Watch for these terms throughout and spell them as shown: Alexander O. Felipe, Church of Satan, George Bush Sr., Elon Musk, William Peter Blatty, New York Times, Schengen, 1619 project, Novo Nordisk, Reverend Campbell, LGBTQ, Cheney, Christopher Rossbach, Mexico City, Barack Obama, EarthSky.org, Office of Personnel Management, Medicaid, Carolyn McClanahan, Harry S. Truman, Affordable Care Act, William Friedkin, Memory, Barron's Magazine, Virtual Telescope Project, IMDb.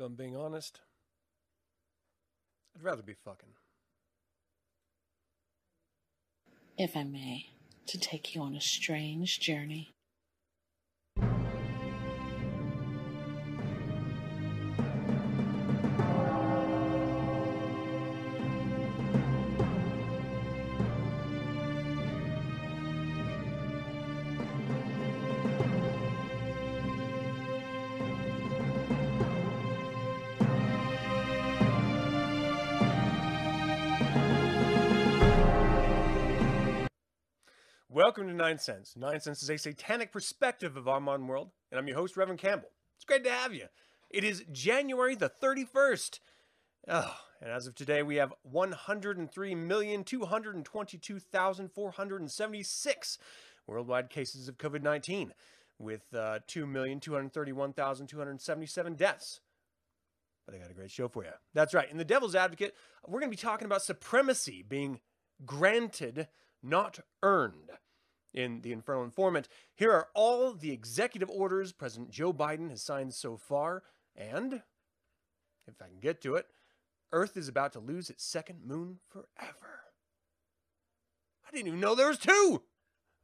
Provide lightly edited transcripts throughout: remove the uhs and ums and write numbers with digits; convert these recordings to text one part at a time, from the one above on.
If I'm being honest, I'd rather be fucking. If I may, to take you on a strange journey. Welcome to 9 Cents. 9 Cents is a satanic perspective of our modern world, and I'm your host, Reverend Campbell. It's great to have you. It is January the 31st. Oh, and as of today, we have 103,222,476 worldwide cases of COVID-19, with 2,231,277 deaths. But I got a great show for you. That's right. In The Devil's Advocate, we're going to be talking about supremacy being granted, not earned. In The Infernal Informant, here are all the executive orders President Joe Biden has signed so far, and, if I can get to it, Earth is about to lose its second moon forever. I didn't even know there was two!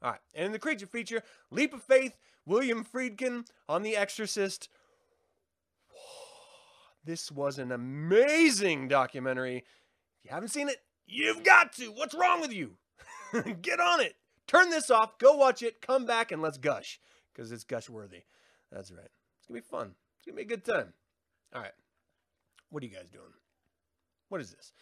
All right, and in the creature feature, Leap of Faith, William Friedkin on The Exorcist. This was an amazing documentary. If you haven't seen it, you've got to! What's wrong with you? Get on it! Turn this off, go watch it, come back, and let's gush. Because it's gush-worthy. That's right. It's going to be fun. It's going to be a good time. All right. What are you guys doing? What is this?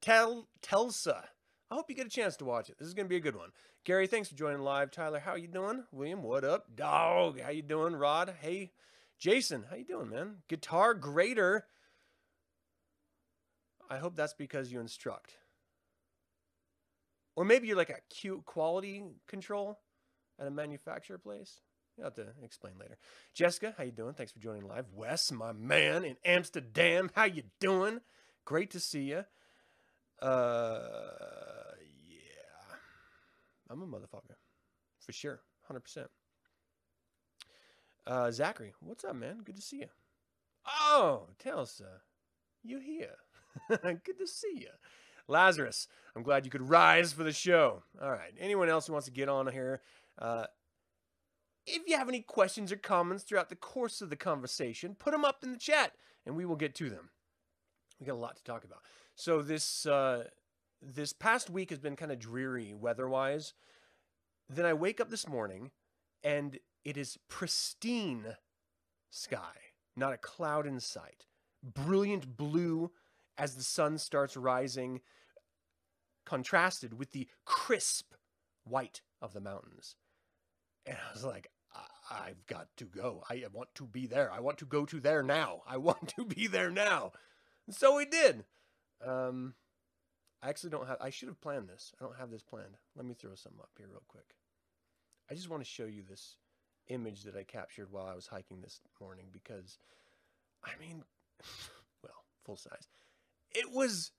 Telsa. I hope you get a chance to watch it. This is going to be a good one. Gary, thanks for joining live. Tyler, how you doing? William, what up? Dog, how you doing? Rod, hey. Jason, how you doing, man? Guitar Grader. I hope that's because you instruct. Or maybe you're like a cute quality control at a manufacturer place. You'll have to explain later. Jessica, how you doing? Thanks for joining live. Wes, my man in Amsterdam, how you doing? Great to see you. Yeah. I'm a motherfucker. For sure. 100%. Zachary, what's up, man? Good to see you. Oh, Telsa, you here. Good to see you. Lazarus, I'm glad you could rise for the show. All right. Anyone else who wants to get on here, if you have any questions or comments throughout the course of the conversation, put them up in the chat and we will get to them. We got a lot to talk about. So this past week has been kind of dreary weather-wise. Then I wake up this morning and it is pristine sky, not a cloud in sight. Brilliant blue as the sun starts rising, contrasted with the crisp white of the mountains. And I was like, I've got to go. I want to be there. I want to go to there now. I want to be there now. And so we did. I actually don't have, I should have planned this. I don't have this planned. Let me throw something up here real quick. I just want to show you this image that I captured while I was hiking this morning because, I mean, well, full size. It was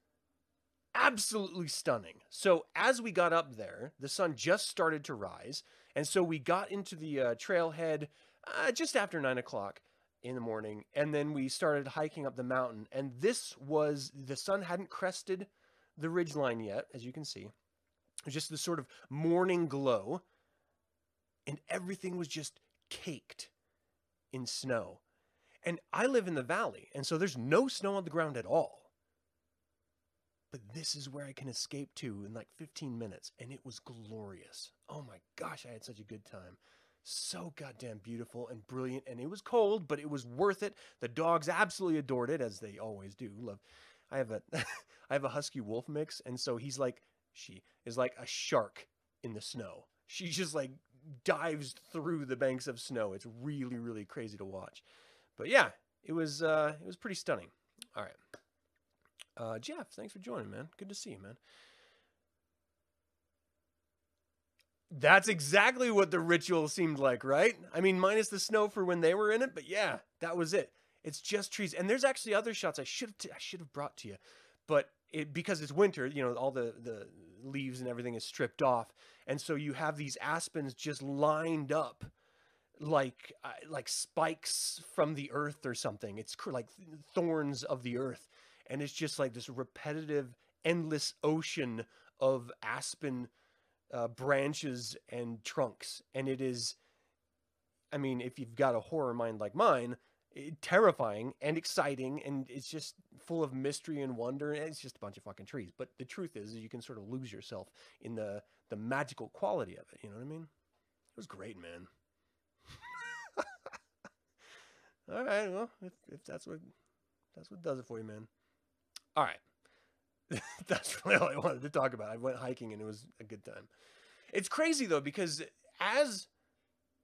absolutely stunning. So as we got up there, the sun just started to rise. And so we got into the trailhead just after 9 o'clock in the morning. And then we started hiking up the mountain. And this was, the sun hadn't crested the ridgeline yet, as you can see. It was just this sort of morning glow. And everything was just caked in snow. And I live in the valley. And so there's no snow on the ground at all. But this is where I can escape to in like 15 minutes. And it was glorious. Oh my gosh, I had such a good time. So goddamn beautiful and brilliant. And it was cold, but it was worth it. The dogs absolutely adored it, as they always do. Love. I have a husky wolf mix. And so he's like, she is like a shark in the snow. She just like dives through the banks of snow. It's really, really crazy to watch. But yeah, it was pretty stunning. All right. Jeff, thanks for joining, man. Good to see you, man. That's exactly what the ritual seemed like, right? I mean, minus the snow for when they were in it, but yeah, that was it. It's just trees. And there's actually other shots I should have brought to you, but it, because it's winter, you know, all the leaves and everything is stripped off. And so you have these aspens just lined up like spikes from the earth or something. It's like thorns of the earth. And it's just like this repetitive, endless ocean of aspen branches and trunks. And it is, I mean, if you've got a horror mind like mine, terrifying and exciting, and it's just full of mystery and wonder, and it's just a bunch of fucking trees. But the truth is you can sort of lose yourself in the magical quality of it. You know what I mean? It was great, man. All right, well, if that's what does it for you, man. All right. That's really all I wanted to talk about. I went hiking and it was a good time. It's crazy though, because as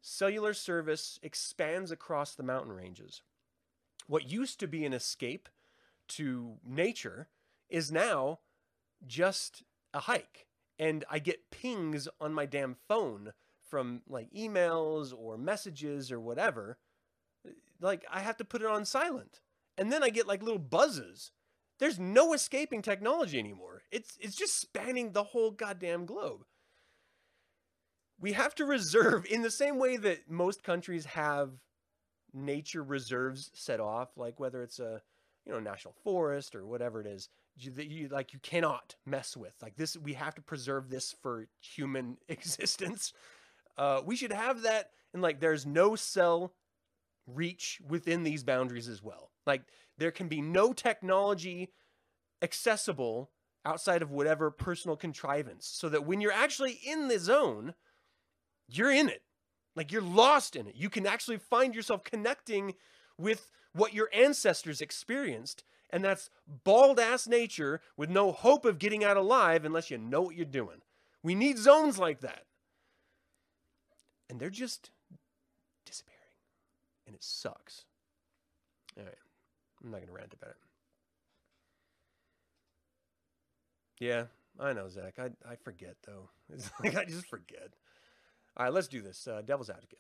cellular service expands across the mountain ranges, what used to be an escape to nature is now just a hike. And I get pings on my damn phone from like emails or messages or whatever. Like I have to put it on silent. And then I get like little buzzes. There's no escaping technology anymore. It's just spanning the whole goddamn globe. We have to reserve, in the same way that most countries have nature reserves set off, like whether it's a, you know, national forest or whatever it is, that you like you cannot mess with. Like this, we have to preserve this for human existence. We should have that, and like there's no cell reach within these boundaries as well. Like there can be no technology accessible outside of whatever personal contrivance, so that when you're actually in the zone, you're in it. Like you're lost in it. You can actually find yourself connecting with what your ancestors experienced. And that's bald ass nature with no hope of getting out alive unless you know what you're doing. We need zones like that. And they're just disappearing. And it sucks. All right. I'm not going to rant about it. Yeah, I know, Zach. I forget though. It's like I just forget. All right, let's do this. Devil's Advocate.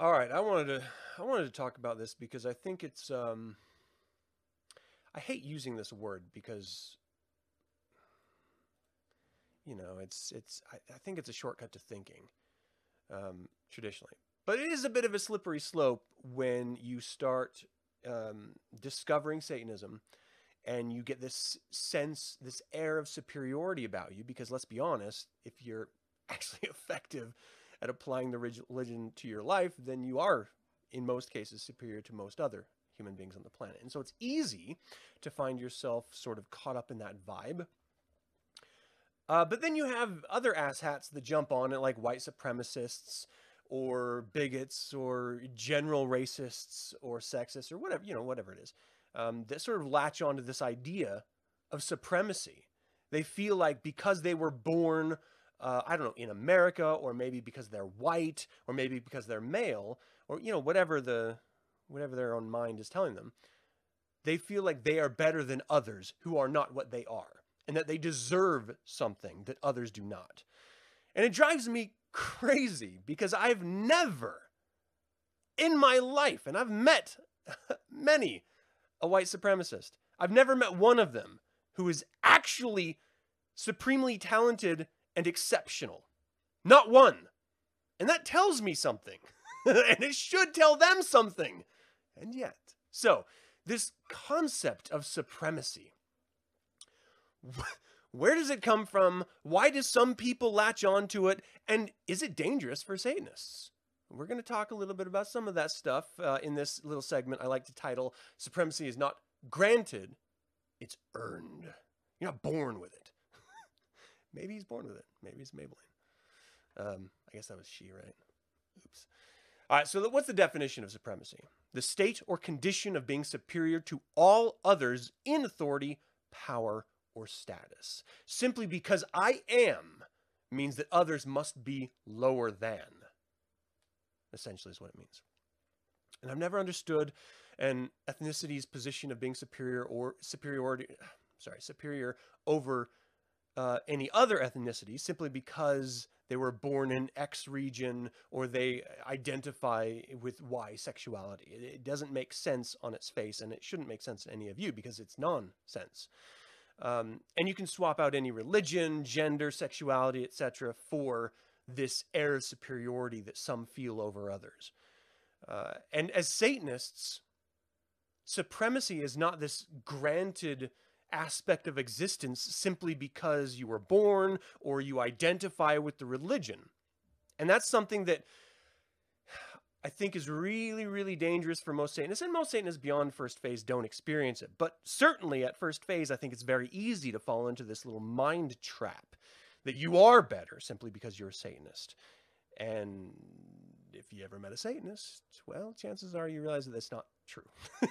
All right, I wanted to talk about this because I think it's I hate using this word because, you know, I think it's a shortcut to thinking traditionally, but it is a bit of a slippery slope when you start discovering Satanism and you get this sense, this air of superiority about you, because let's be honest, if you're actually effective at applying the religion to your life, then you are, in most cases, superior to most other human beings on the planet. And so it's easy to find yourself sort of caught up in that vibe. But then you have other asshats that jump on it, like white supremacists or bigots or general racists or sexists or whatever, you know, whatever it is, that sort of latch onto this idea of supremacy. They feel like because they were born, I don't know, in America, or maybe because they're white, or maybe because they're male, or, you know, whatever their own mind is telling them, they feel like they are better than others who are not what they are, and that they deserve something that others do not. And it drives me crazy because I've never in my life, and I've met many a white supremacist, I've never met one of them who is actually supremely talented and exceptional. Not one. And that tells me something. And it should tell them something. And yet. So, this concept of supremacy. Where does it come from? Why do some people latch onto it? And is it dangerous for Satanists? We're going to talk a little bit about some of that stuff in this little segment I like to title, Supremacy is Not Granted, It's Earned. You're not born with it. Maybe he's born with it. Maybe it's Maybelline. I guess that was she, right? Oops. All right, so what's the definition of supremacy? The state or condition of being superior to all others in authority, power, or status. Simply because I am means that others must be lower than. essentially is what it means. And I've never understood an ethnicity's position of being superior or superior over any other ethnicity simply because they were born in X region or they identify with Y sexuality. It doesn't make sense on its face, and it shouldn't make sense to any of you because it's nonsense. And you can swap out any religion, gender, sexuality, etc. for this air of superiority that some feel over others. And as Satanists, supremacy is not this granted aspect of existence simply because you were born or you identify with the religion. And that's something that I think is really, really dangerous for most Satanists. And most Satanists beyond first phase don't experience it. But certainly at first phase, I think it's very easy to fall into this little mind trap that you are better simply because you're a Satanist. And if you ever met a Satanist, well, chances are you realize that that's not true.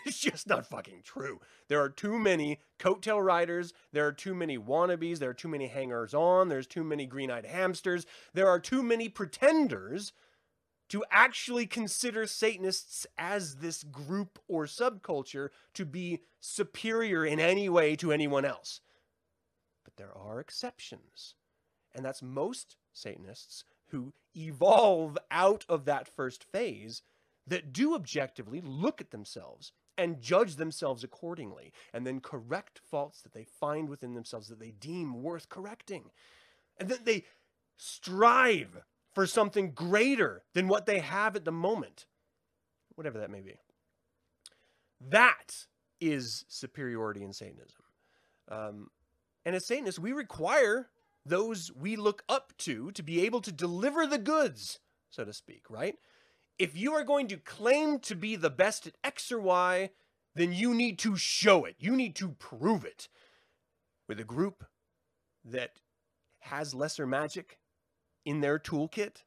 It's just not fucking true. There are too many coattail riders. There are too many wannabes. There are too many hangers-on. There's too many green-eyed hamsters. There are too many pretenders to actually consider Satanists as this group or subculture to be superior in any way to anyone else. But there are exceptions. And that's most Satanists who evolve out of that first phase that do objectively look at themselves and judge themselves accordingly and then correct faults that they find within themselves that they deem worth correcting. And then they strive for something greater than what they have at the moment, whatever that may be. That is superiority in Satanism. And as Satanists, we require those we look up to be able to deliver the goods, so to speak, right? If you are going to claim to be the best at X or Y, then you need to show it. You need to prove it. With a group that has lesser magic in their toolkit,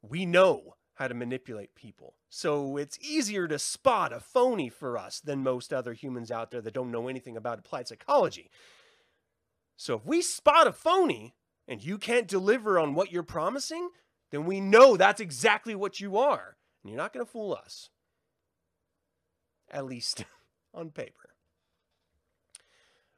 we know how to manipulate people. So it's easier to spot a phony for us than most other humans out there that don't know anything about applied psychology. So if we spot a phony and you can't deliver on what you're promising, then we know that's exactly what you are. And you're not going to fool us. At least on paper.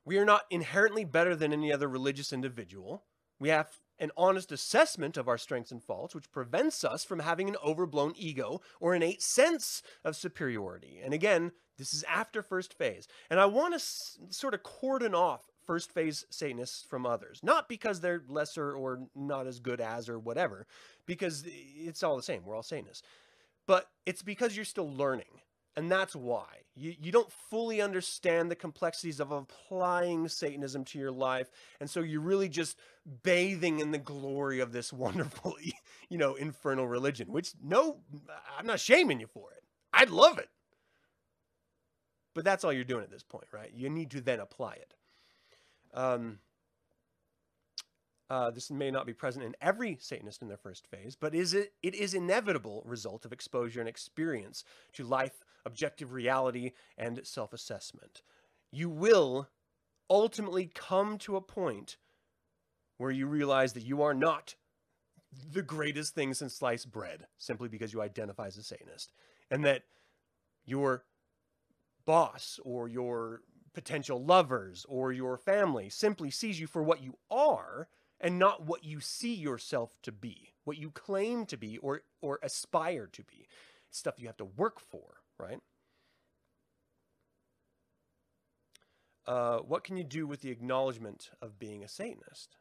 We are not inherently better than any other religious individual. We have an honest assessment of our strengths and faults, which prevents us from having an overblown ego or innate sense of superiority. And again, this is after first phase. And I want to sort of cordon off first phase Satanists from others, not because they're lesser or not as good as or whatever, because it's all the same. We're all Satanists. But it's because you're still learning, and that's why. You don't fully understand the complexities of applying Satanism to your life, and so you're really just bathing in the glory of this wonderful, you know, infernal religion, which, no, I'm not shaming you for it. I'd love it. But that's all you're doing at this point, right? You need to then apply it. This may not be present in every Satanist in their first phase, but it is inevitable result of exposure and experience to life, objective reality, and self-assessment. You will ultimately come to a point where you realize that you are not the greatest thing since sliced bread, simply because you identify as a Satanist, and that your boss or your potential lovers or your family simply sees you for what you are and not what you see yourself to be, what you claim to be or aspire to be. It's stuff you have to work for, right? What can you do with the acknowledgement of being a Satanist?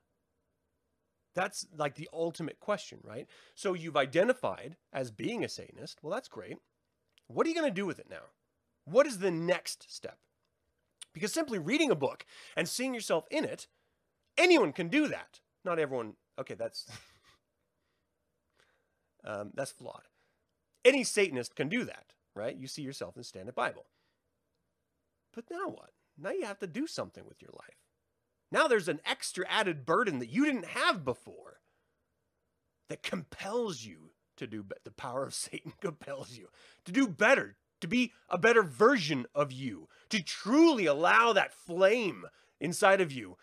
That's like the ultimate question, right? So you've identified as being a Satanist. Well, that's great. What are you going to do with it now? What is the next step? Because simply reading a book and seeing yourself in it, anyone can do that. Not everyone. Okay, that's flawed. Any Satanist can do that, right? You see yourself in the Standard Bible. But now what? Now you have to do something with your life. Now there's an extra added burden that you didn't have before that compels you to do better. The power of Satan compels you to do better, to be a better version of you, to truly allow that flame inside of you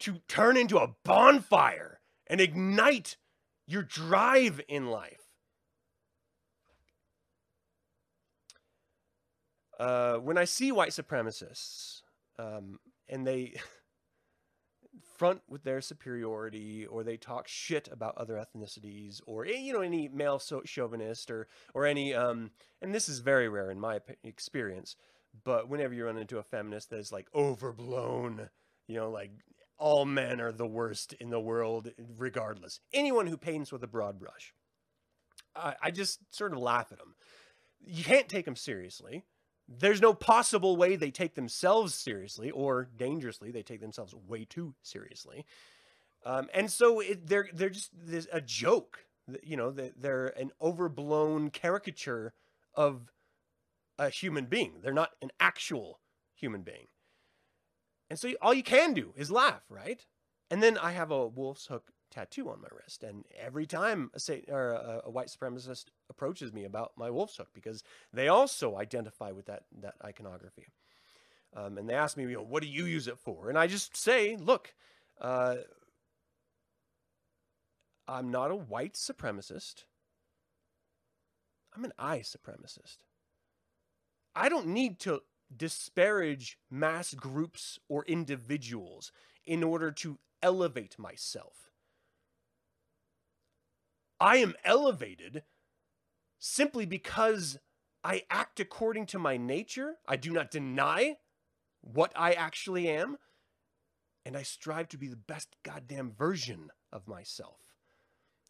to turn into a bonfire and ignite your drive in life. when I see white supremacists and they front with their superiority, or they talk shit about other ethnicities, or, you know, any male chauvinist or any, and this is very rare in my experience, but whenever you run into a feminist that is like overblown, you know, like all men are the worst in the world, regardless, anyone who paints with a broad brush, I just sort of laugh at them. You can't take them seriously. There's no possible way they take themselves seriously, or dangerously, they take themselves way too seriously. And so they're just a joke, you know, they're an overblown caricature of a human being. They're not an actual human being. And so all you can do is laugh, right? And then I have a wolf's hook tattoo on my wrist, and every time a white supremacist approaches me about my wolf's hook, because they also identify with that iconography, and they ask me, you know, what do you use it for? And I just say, look, I'm not a white supremacist. I'm an eye supremacist. I don't need to disparage mass groups or individuals in order to elevate myself. I am elevated simply because I act according to my nature. I do not deny what I actually am. And I strive to be the best goddamn version of myself.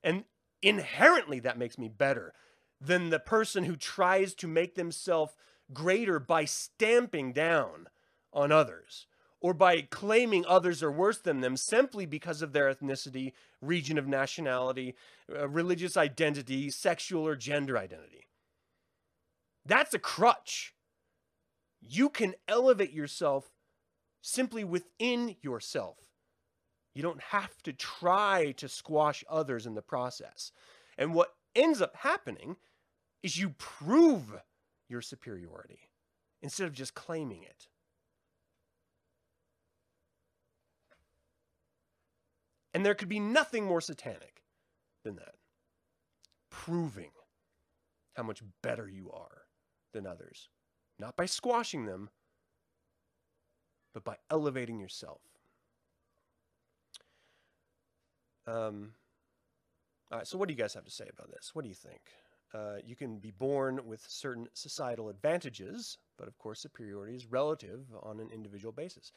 And inherently that makes me better than the person who tries to make themselves greater by stamping down on others, or by claiming others are worse than them simply because of their ethnicity, region of nationality, religious identity, sexual or gender identity. That's a crutch. You can elevate yourself simply within yourself. You don't have to try to squash others in the process. And what ends up happening is you prove your superiority instead of just claiming it. And there could be nothing more satanic than that. Proving how much better you are than others. Not by squashing them, but by elevating yourself. All right, so what do you guys have to say about this? What do you think? You can be born with certain societal advantages, but of course superiority is relative on an individual basis.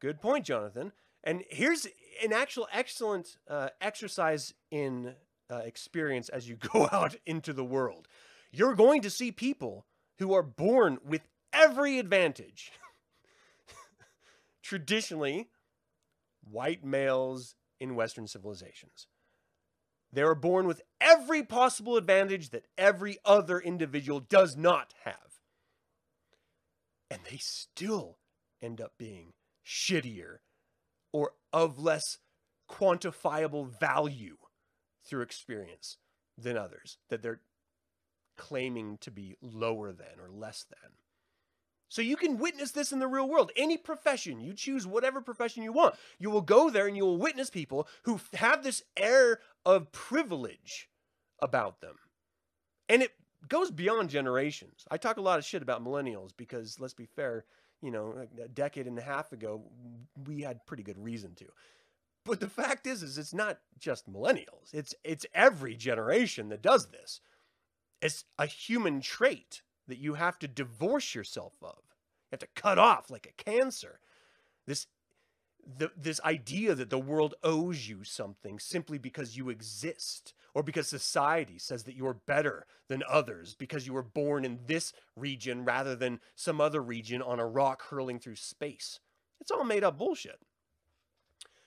Good point, Jonathan. And here's an actual excellent exercise in experience as you go out into the world. You're going to see people who are born with every advantage. Traditionally, white males in Western civilizations. They are born with every possible advantage that every other individual does not have. And they still end up being shittier or of less quantifiable value through experience than others that they're claiming to be lower than or less than. So you can witness this in the real world. Any profession, you choose whatever profession you want. You will go there and you will witness people who have this air of privilege about them. And it goes beyond generations. I talk a lot of shit about millennials because, let's be fair, you know, a decade and a half ago, we had pretty good reason to. But the fact is it's not just millennials. It's every generation that does this. It's a human trait that you have to divorce yourself of. You have to cut off like a cancer. This idea that the world owes you something simply because you exist, or because society says that you are better than others because you were born in this region rather than some other region on a rock hurling through space. It's all made up bullshit.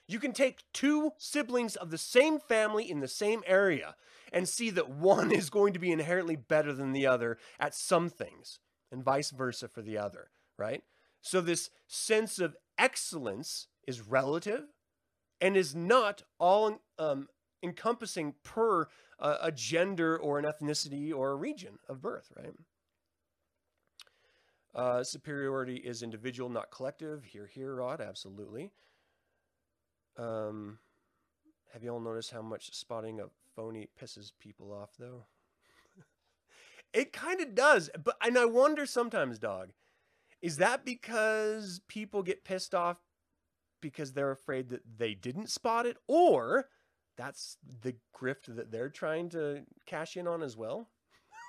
You can take two siblings of the same family in the same area and see that one is going to be inherently better than the other at some things, and vice versa for the other, right? So this sense of excellence is relative and is not all encompassing per a gender or an ethnicity or a region of birth, right? Superiority is individual, not collective. Hear, hear, Rod, absolutely. Have you all noticed how much spotting a phony pisses people off, though? It kind of does. But, and I wonder sometimes, dog, is that because people get pissed off because they're afraid that they didn't spot it, or that's the grift that they're trying to cash in on as well?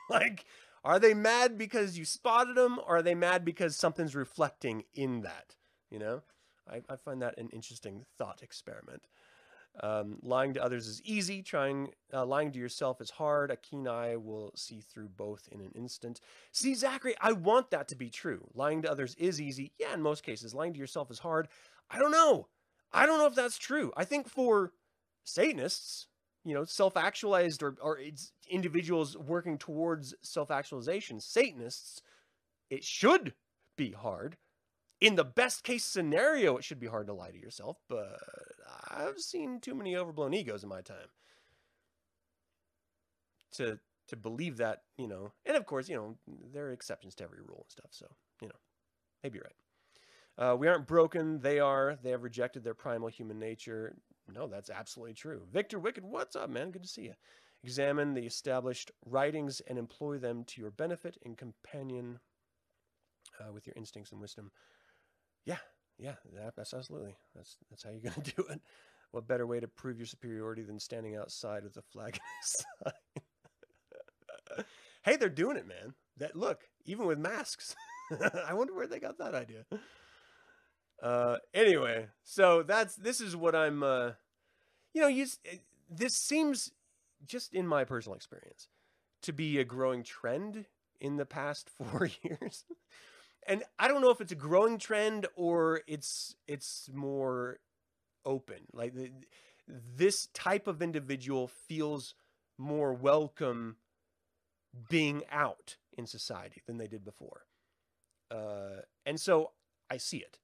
Like, are they mad because you spotted them, or are they mad because something's reflecting in that? You know, I find that an interesting thought experiment. Lying to others is easy. Lying to yourself is hard. A keen eye will see through both in an instant. See, Zachary, I want that to be true. Lying to others is easy. Yeah, in most cases. Lying to yourself is hard. I don't know. I don't know if that's true. I think for Satanists, you know, self-actualized or it's individuals working towards self-actualization, Satanists, it should be hard. In the best case scenario, it should be hard to lie to yourself, but I've seen too many overblown egos in my time to believe that, you know. And of course, you know, there are exceptions to every rule and stuff. So, you know, maybe you're right. We aren't broken. They are. They have rejected their primal human nature. No, that's absolutely true. Victor Wicked, what's up, man? Good to see you. Examine the established writings and employ them to your benefit and companion with your instincts and wisdom. Yeah, yeah, that's absolutely. That's how you're gonna do it. What better way to prove your superiority than standing outside with a flag and a sign? Hey, they're doing it, man. That look, even with masks. I wonder where they got that idea. Anyway, so this is what I'm. You know, this seems, just in my personal experience, to be a growing trend in the past 4 years. And I don't know if it's a growing trend or it's more open. Like this type of individual feels more welcome being out in society than they did before. And so I see it.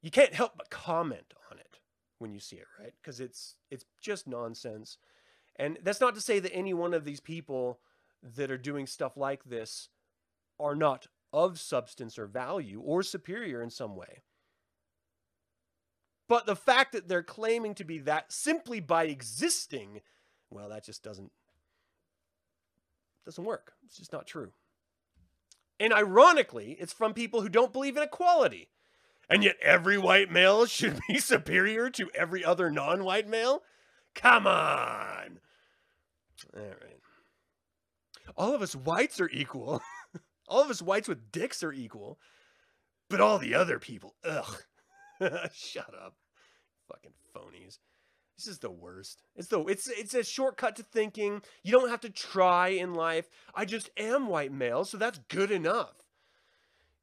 You can't help but comment on it when you see it, right? Because it's just nonsense. And that's not to say that any one of these people that are doing stuff like this are not of substance or value or superior in some way. But the fact that they're claiming to be that simply by existing, well, that just doesn't work. It's just not true. And ironically, it's from people who don't believe in equality. And yet every white male should be superior to every other non-white male? Come on. All right. All of us whites are equal. All of us whites with dicks are equal, but all the other people, ugh. Shut up, fucking phonies. This is the worst. It's a shortcut to thinking. You don't have to try in life. I just am white male, so that's good enough.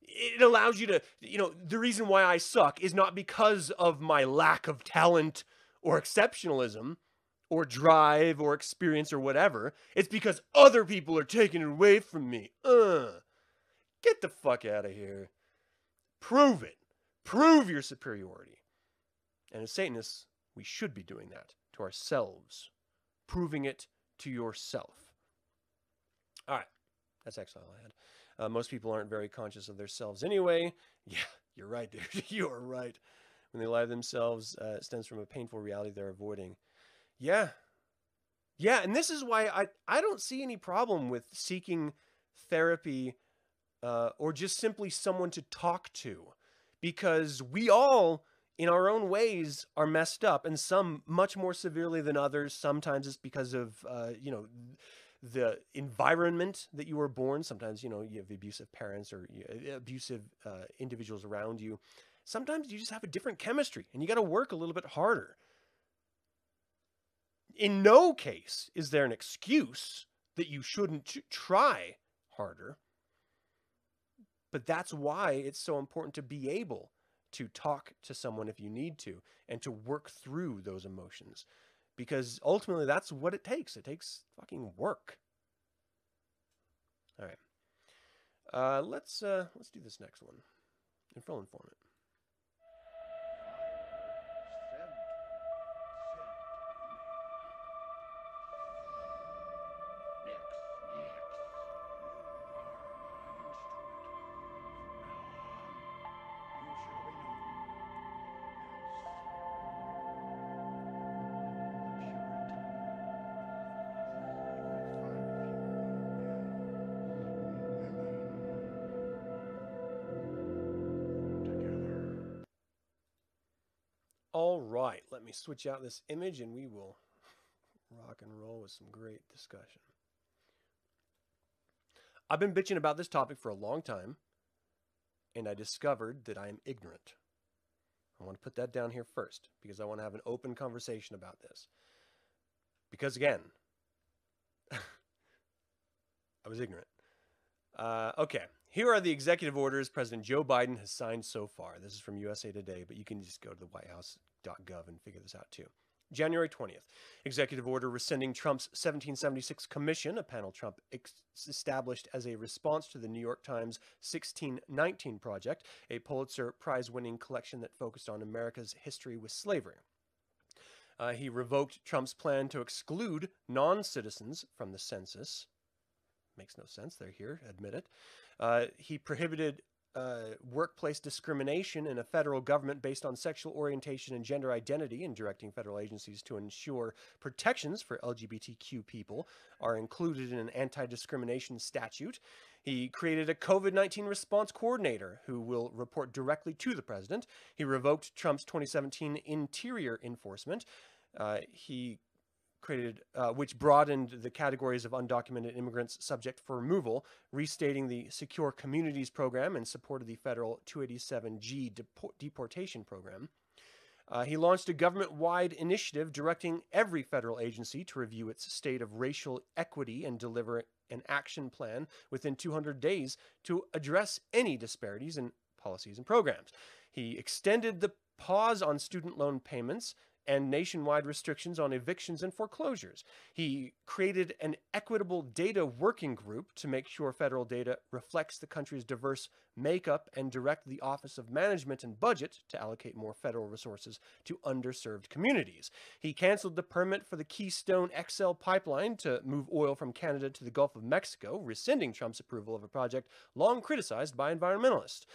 It allows you to, you know, the reason why I suck is not because of my lack of talent or exceptionalism or drive or experience or whatever. It's because other people are taking it away from me. Get the fuck out of here. Prove it. Prove your superiority. And as Satanists, we should be doing that to ourselves. Proving it to yourself. All right. That's actually all I had. Most people aren't very conscious of themselves anyway. Yeah, you're right, dude. You're right. When they lie to themselves, it stems from a painful reality they're avoiding. Yeah. Yeah, and this is why I don't see any problem with seeking therapy or just simply someone to talk to, because we all, in our own ways, are messed up, and some much more severely than others. Sometimes it's because of, you know, the environment that you were born. Sometimes, you know, you have abusive parents or abusive individuals around you. Sometimes you just have a different chemistry, and you got to work a little bit harder. In no case is there an excuse that you shouldn't try harder. But that's why it's so important to be able to talk to someone if you need to, and to work through those emotions. Because ultimately, that's what it takes. It takes fucking work. All right. Let's do this next one. And full informant. All right, let me switch out this image and we will rock and roll with some great discussion. I've been bitching about this topic for a long time, and I discovered that I am ignorant. I want to put that down here first because I want to have an open conversation about this. Because again, I was ignorant. Okay, here are the executive orders President Joe Biden has signed so far. This is from USA Today, but you can just go to the WhiteHouse.gov and figure this out too. January 20th, executive order rescinding Trump's 1776 commission, a panel Trump established as a response to the New York Times 1619 project, a Pulitzer Prize-winning collection that focused on America's history with slavery. He revoked Trump's plan to exclude non-citizens from the census. Makes no sense. They're here. Admit it. He prohibited workplace discrimination in a federal government based on sexual orientation and gender identity, and directing federal agencies to ensure protections for LGBTQ people are included in an anti-discrimination statute. He created a COVID-19 response coordinator who will report directly to the president. He revoked Trump's 2017 interior enforcement. He created, which broadened the categories of undocumented immigrants subject for removal, restating the Secure Communities program in support of the federal 287G deportation program. He launched a government-wide initiative directing every federal agency to review its state of racial equity and deliver an action plan within 200 days to address any disparities in policies and programs. He extended the pause on student loan payments and nationwide restrictions on evictions and foreclosures. He created an equitable data working group to make sure federal data reflects the country's diverse makeup and direct the Office of Management and Budget to allocate more federal resources to underserved communities. He canceled the permit for the Keystone XL pipeline to move oil from Canada to the Gulf of Mexico, rescinding Trump's approval of a project long criticized by environmentalists.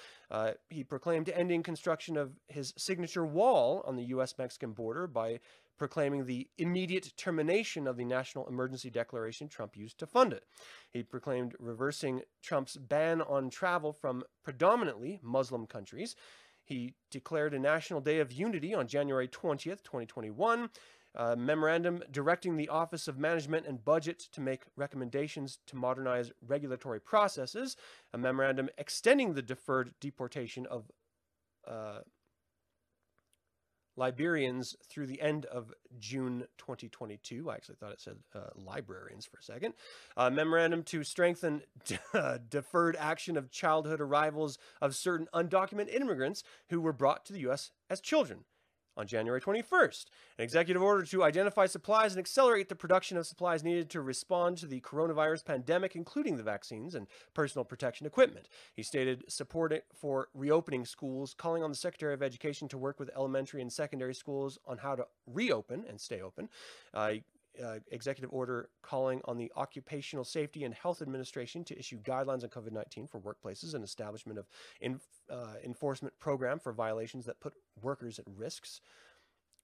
He proclaimed ending construction of his signature wall on the U.S.-Mexican border by proclaiming the immediate termination of the national emergency declaration Trump used to fund it. He proclaimed reversing Trump's ban on travel from predominantly Muslim countries. He declared a National Day of Unity on January 20th, 2021. A memorandum directing the Office of Management and Budget to make recommendations to modernize regulatory processes. A memorandum extending the deferred deportation of Liberians through the end of June 2022. I actually thought it said librarians for a second. A memorandum to strengthen deferred action of childhood arrivals of certain undocumented immigrants who were brought to the U.S. as children. On January 21st, an executive order to identify supplies and accelerate the production of supplies needed to respond to the coronavirus pandemic, including the vaccines and personal protection equipment. He stated support for reopening schools, calling on the Secretary of Education to work with elementary and secondary schools on how to reopen and stay open. Executive order calling on the Occupational Safety and Health Administration to issue guidelines on COVID-19 for workplaces and establishment of enforcement program for violations that put workers at risks.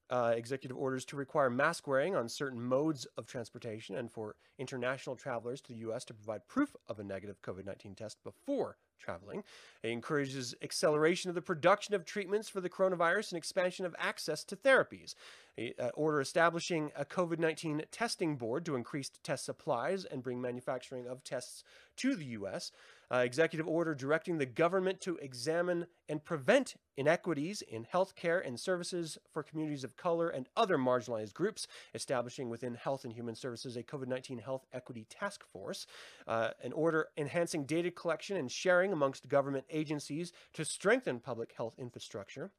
Executive orders to require mask wearing on certain modes of transportation and for international travelers to the U.S. to provide proof of a negative COVID-19 test before traveling. It encourages acceleration of the production of treatments for the coronavirus and expansion of access to therapies. Order establishing a COVID-19 testing board to increase test supplies and bring manufacturing of tests to the U.S. Executive order directing the government to examine and prevent inequities in healthcare and services for communities of color and other marginalized groups, establishing within Health and Human Services a COVID-19 Health Equity Task Force. An order enhancing data collection and sharing amongst government agencies to strengthen public health infrastructure.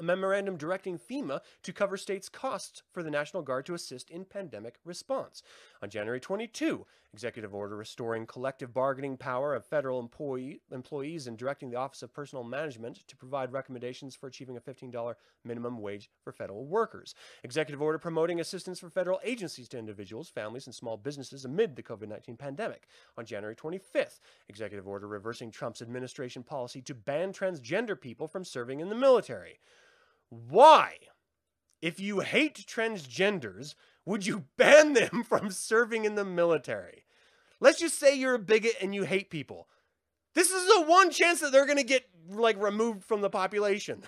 A memorandum directing FEMA to cover states' costs for the National Guard to assist in pandemic response. On January 22, executive order restoring collective bargaining power of federal employees and directing the Office of Personnel Management to provide recommendations for achieving a $15 minimum wage for federal workers. Executive order promoting assistance for federal agencies to individuals, families, and small businesses amid the COVID-19 pandemic. On January 25th, executive order reversing Trump's administration policy to ban transgender people from serving in the military. Why, if you hate transgenders, would you ban them from serving in the military? Let's just say you're a bigot and you hate people. This is the one chance that they're going to get, like, removed from the population.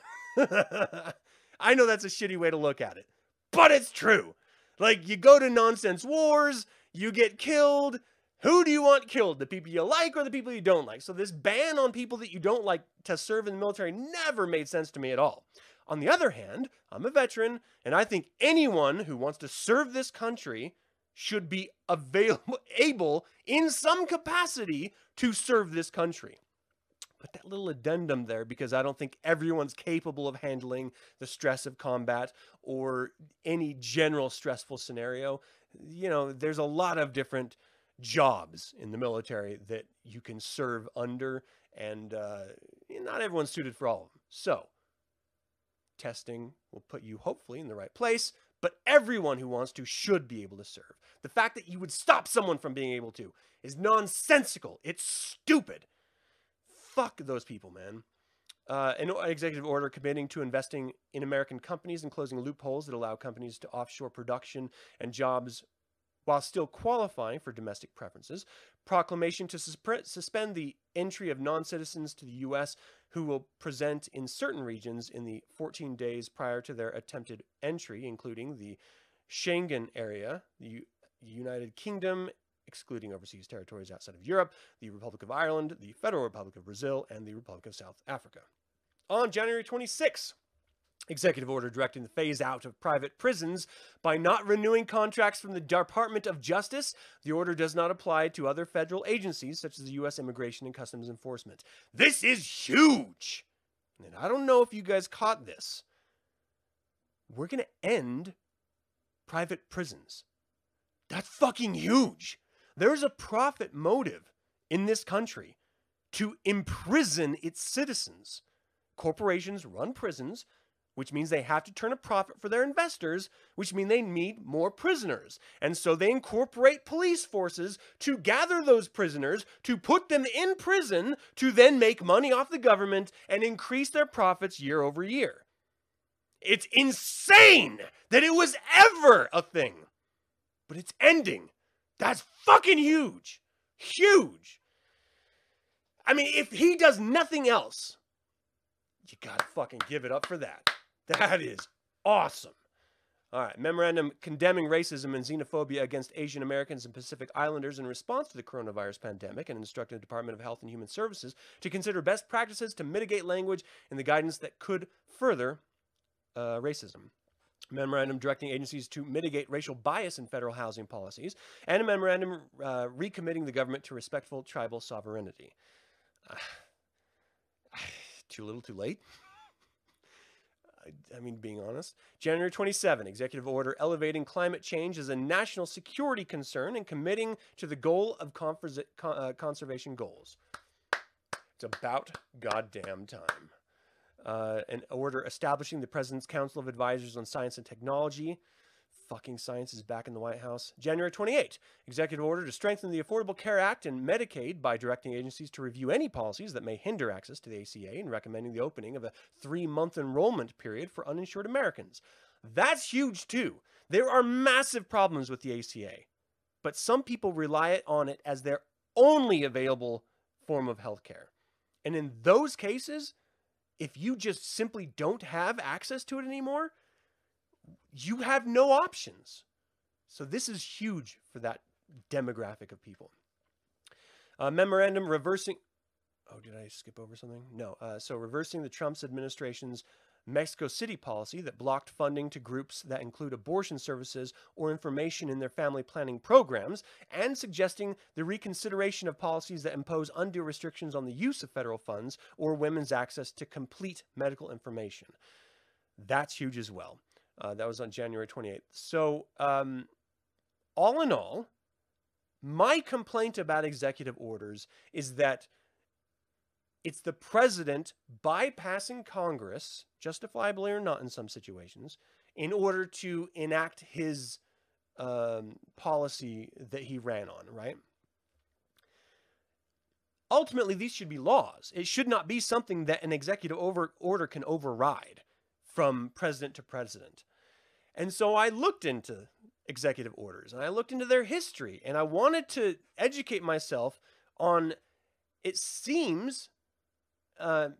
I know that's a shitty way to look at it, but it's true. Like, you go to nonsense wars, you get killed. Who do you want killed? The people you like or the people you don't like? So this ban on people that you don't like to serve in the military never made sense to me at all. On the other hand, I'm a veteran, and I think anyone who wants to serve this country should be able, in some capacity, to serve this country. Put that little addendum there because I don't think everyone's capable of handling the stress of combat or any general stressful scenario. You know, there's a lot of different jobs in the military that you can serve under, and not everyone's suited for all of them. So testing will put you hopefully in the right place, but everyone who wants to should be able to serve. The fact that you would stop someone from being able to is nonsensical. It's stupid. Fuck those people, man. An executive order committing to investing in American companies and closing loopholes that allow companies to offshore production and jobs while still qualifying for domestic preferences. Proclamation to suspend the entry of non-citizens to the U.S. who will present in certain regions in the 14 days prior to their attempted entry, including the Schengen area, the United Kingdom, excluding overseas territories outside of Europe, the Republic of Ireland, the Federal Republic of Brazil, and the Republic of South Africa. On January 26th, executive order directing the phase out of private prisons by not renewing contracts from the Department of Justice. The order does not apply to other federal agencies such as the U.S. Immigration and Customs Enforcement. This is huge. And I don't know if you guys caught this. We're going to end private prisons. That's fucking huge. There's a profit motive in this country to imprison its citizens. Corporations run prisons, which means they have to turn a profit for their investors, which means they need more prisoners. And so they incorporate police forces to gather those prisoners, to put them in prison, to then make money off the government and increase their profits year over year. It's insane that it was ever a thing, but it's ending. That's fucking huge. Huge. I mean, if he does nothing else, you gotta fucking give it up for that. That is awesome. All right, memorandum condemning racism and xenophobia against Asian Americans and Pacific Islanders in response to the coronavirus pandemic, and instructing the Department of Health and Human Services to consider best practices to mitigate language in the guidance that could further racism. Memorandum directing agencies to mitigate racial bias in federal housing policies, and a memorandum recommitting the government to respectful tribal sovereignty. Too little, too late. I mean, being honest. January 27, executive order elevating climate change as a national security concern and committing to the goal of conservation goals. It's about goddamn time. An order establishing the President's Council of Advisors on Science and Technology. Fucking science is back in the White House. January 28, executive order to strengthen the Affordable Care Act and Medicaid by directing agencies to review any policies that may hinder access to the ACA and recommending the opening of a 3-month enrollment period for uninsured Americans. That's huge too. There are massive problems with the ACA, but some people rely on it as their only available form of health care. And in those cases, if you just simply don't have access to it anymore, you have no options. So this is huge for that demographic of people. Memorandum reversing... Oh, did I skip over something? No. So reversing the Trump's administration's Mexico City policy that blocked funding to groups that include abortion services or information in their family planning programs, and suggesting the reconsideration of policies that impose undue restrictions on the use of federal funds or women's access to complete medical information. That's huge as well. That was on January 28th. So, all in all, my complaint about executive orders is that it's the president bypassing Congress, justifiably or not in some situations, in order to enact his policy that he ran on, right? Ultimately, these should be laws. It should not be something that an executive order can override from president to president. And so I looked into executive orders, and I looked into their history, and I wanted to educate myself on, it seems, an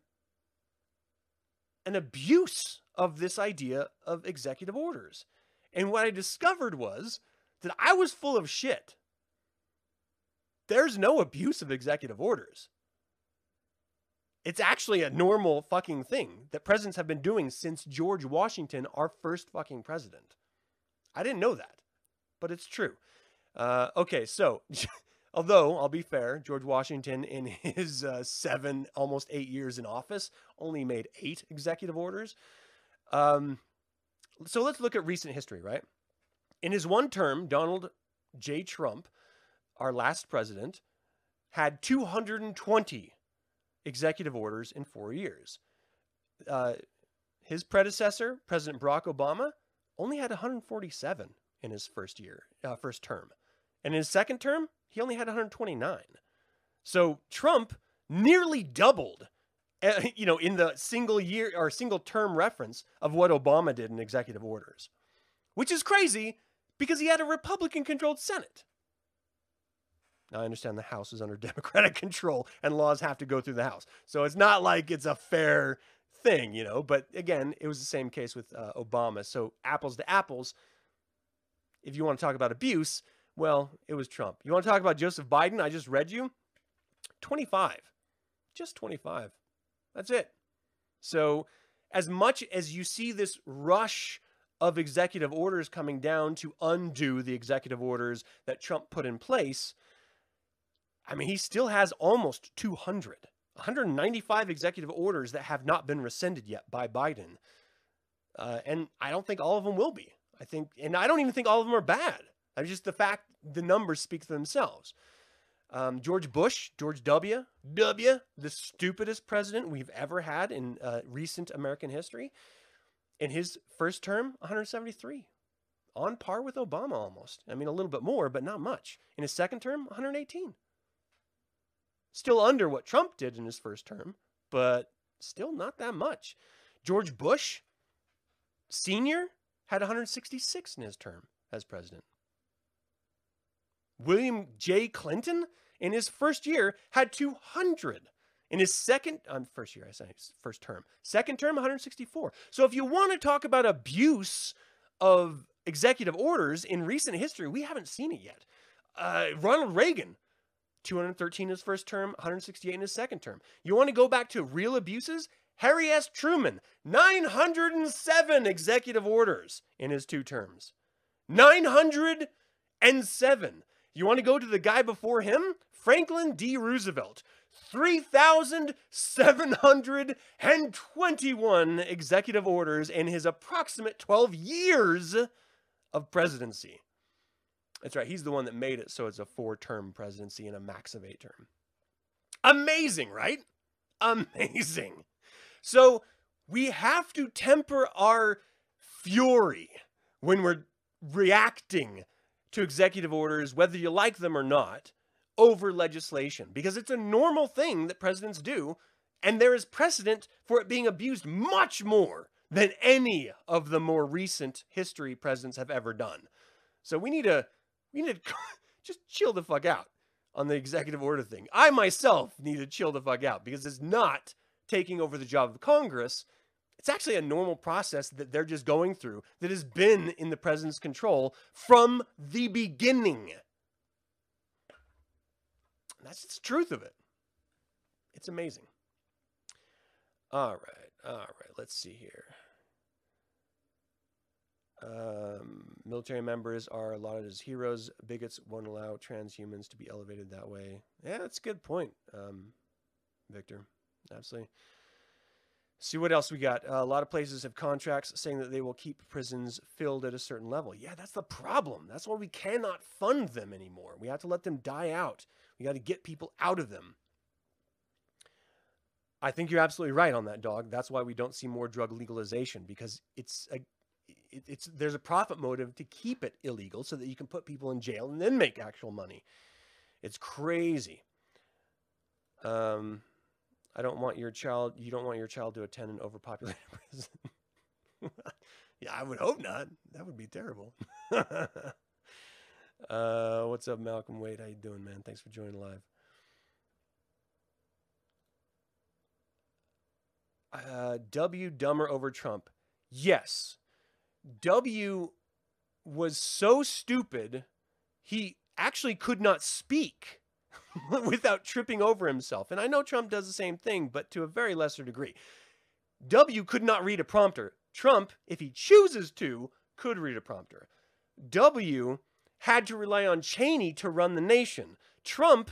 abuse of this idea of executive orders. And what I discovered was that I was full of shit. There's no abuse of executive orders. It's actually a normal fucking thing that presidents have been doing since George Washington, our first fucking president. I didn't know that, but it's true. Okay, so although I'll be fair, George Washington in his almost 8 years in office only made 8 executive orders. So let's look at recent history, right? In his one term, Donald J. Trump, our last president, had 220 executive orders in 4 years. His predecessor, President Barack Obama, only had 147 in his first term. And in his second term, he only had 129. So Trump nearly doubled, you know, in the single year or single term reference of what Obama did in executive orders, which is crazy because he had a Republican-controlled Senate. Now, I understand the House is under Democratic control and laws have to go through the House. So it's not like it's a fair thing, you know. But again, it was the same case with Obama. So apples to apples, if you want to talk about abuse, well, it was Trump. You want to talk about Joseph Biden? I just read you. 25. Just 25. That's it. So as much as you see this rush of executive orders coming down to undo the executive orders that Trump put in place, I mean, he still has almost 200, 195 executive orders that have not been rescinded yet by Biden. And I don't think all of them will be. I think, and I don't even think all of them are bad. I mean, just the fact, the numbers speak for themselves. George Bush, George W., the stupidest president we've ever had in recent American history. In his first term, 173. On par with Obama almost. I mean, a little bit more, but not much. In his second term, 118. Still under what Trump did in his first term, but still not that much. George Bush Sr. had 166 in his term as president. William J. Clinton in his first year had 200. In his first term. Second term, 164. So if you want to talk about abuse of executive orders in recent history, we haven't seen it yet. Ronald Reagan, 213 in his first term, 168 in his second term. You want to go back to real abuses? Harry S. Truman, 907 executive orders in his 2 terms. 907. You want to go to the guy before him? Franklin D. Roosevelt, 3,721 executive orders in his approximate 12 years of presidency. That's right. He's the one that made it so it's a 4-term presidency and a max of 8 term. Amazing, right? Amazing. So we have to temper our fury when we're reacting to executive orders, whether you like them or not, over legislation, because it's a normal thing that presidents do, and there is precedent for it being abused much more than any of the more recent history presidents have ever done. So we need to just chill the fuck out on the executive order thing. I myself need to chill the fuck out because it's not taking over the job of Congress. It's actually a normal process that they're just going through that has been in the president's control from the beginning. And that's the truth of it. It's amazing. All right, let's see here. Military members are lauded as heroes. Bigots won't allow transhumans to be elevated that way. Yeah, that's a good point, Victor. Absolutely. See what else we got. A lot of places have contracts saying that they will keep prisons filled at a certain level. Yeah, that's the problem. That's why we cannot fund them anymore. We have to let them die out. We got to get people out of them. I think you're absolutely right on that, dog. That's why we don't see more drug legalization, because there's a profit motive to keep it illegal so that you can put people in jail and then make actual money. It's crazy. You don't want your child to attend an overpopulated prison. Yeah, I would hope not. That would be terrible. What's up, Malcolm Wade? How you doing, man? Thanks for joining live. W. Dumber over Trump. Yes. W was so stupid, he actually could not speak without tripping over himself. And I know Trump does the same thing, but to a very lesser degree. W could not read a prompter. Trump, if he chooses to, could read a prompter. W had to rely on Cheney to run the nation. Trump,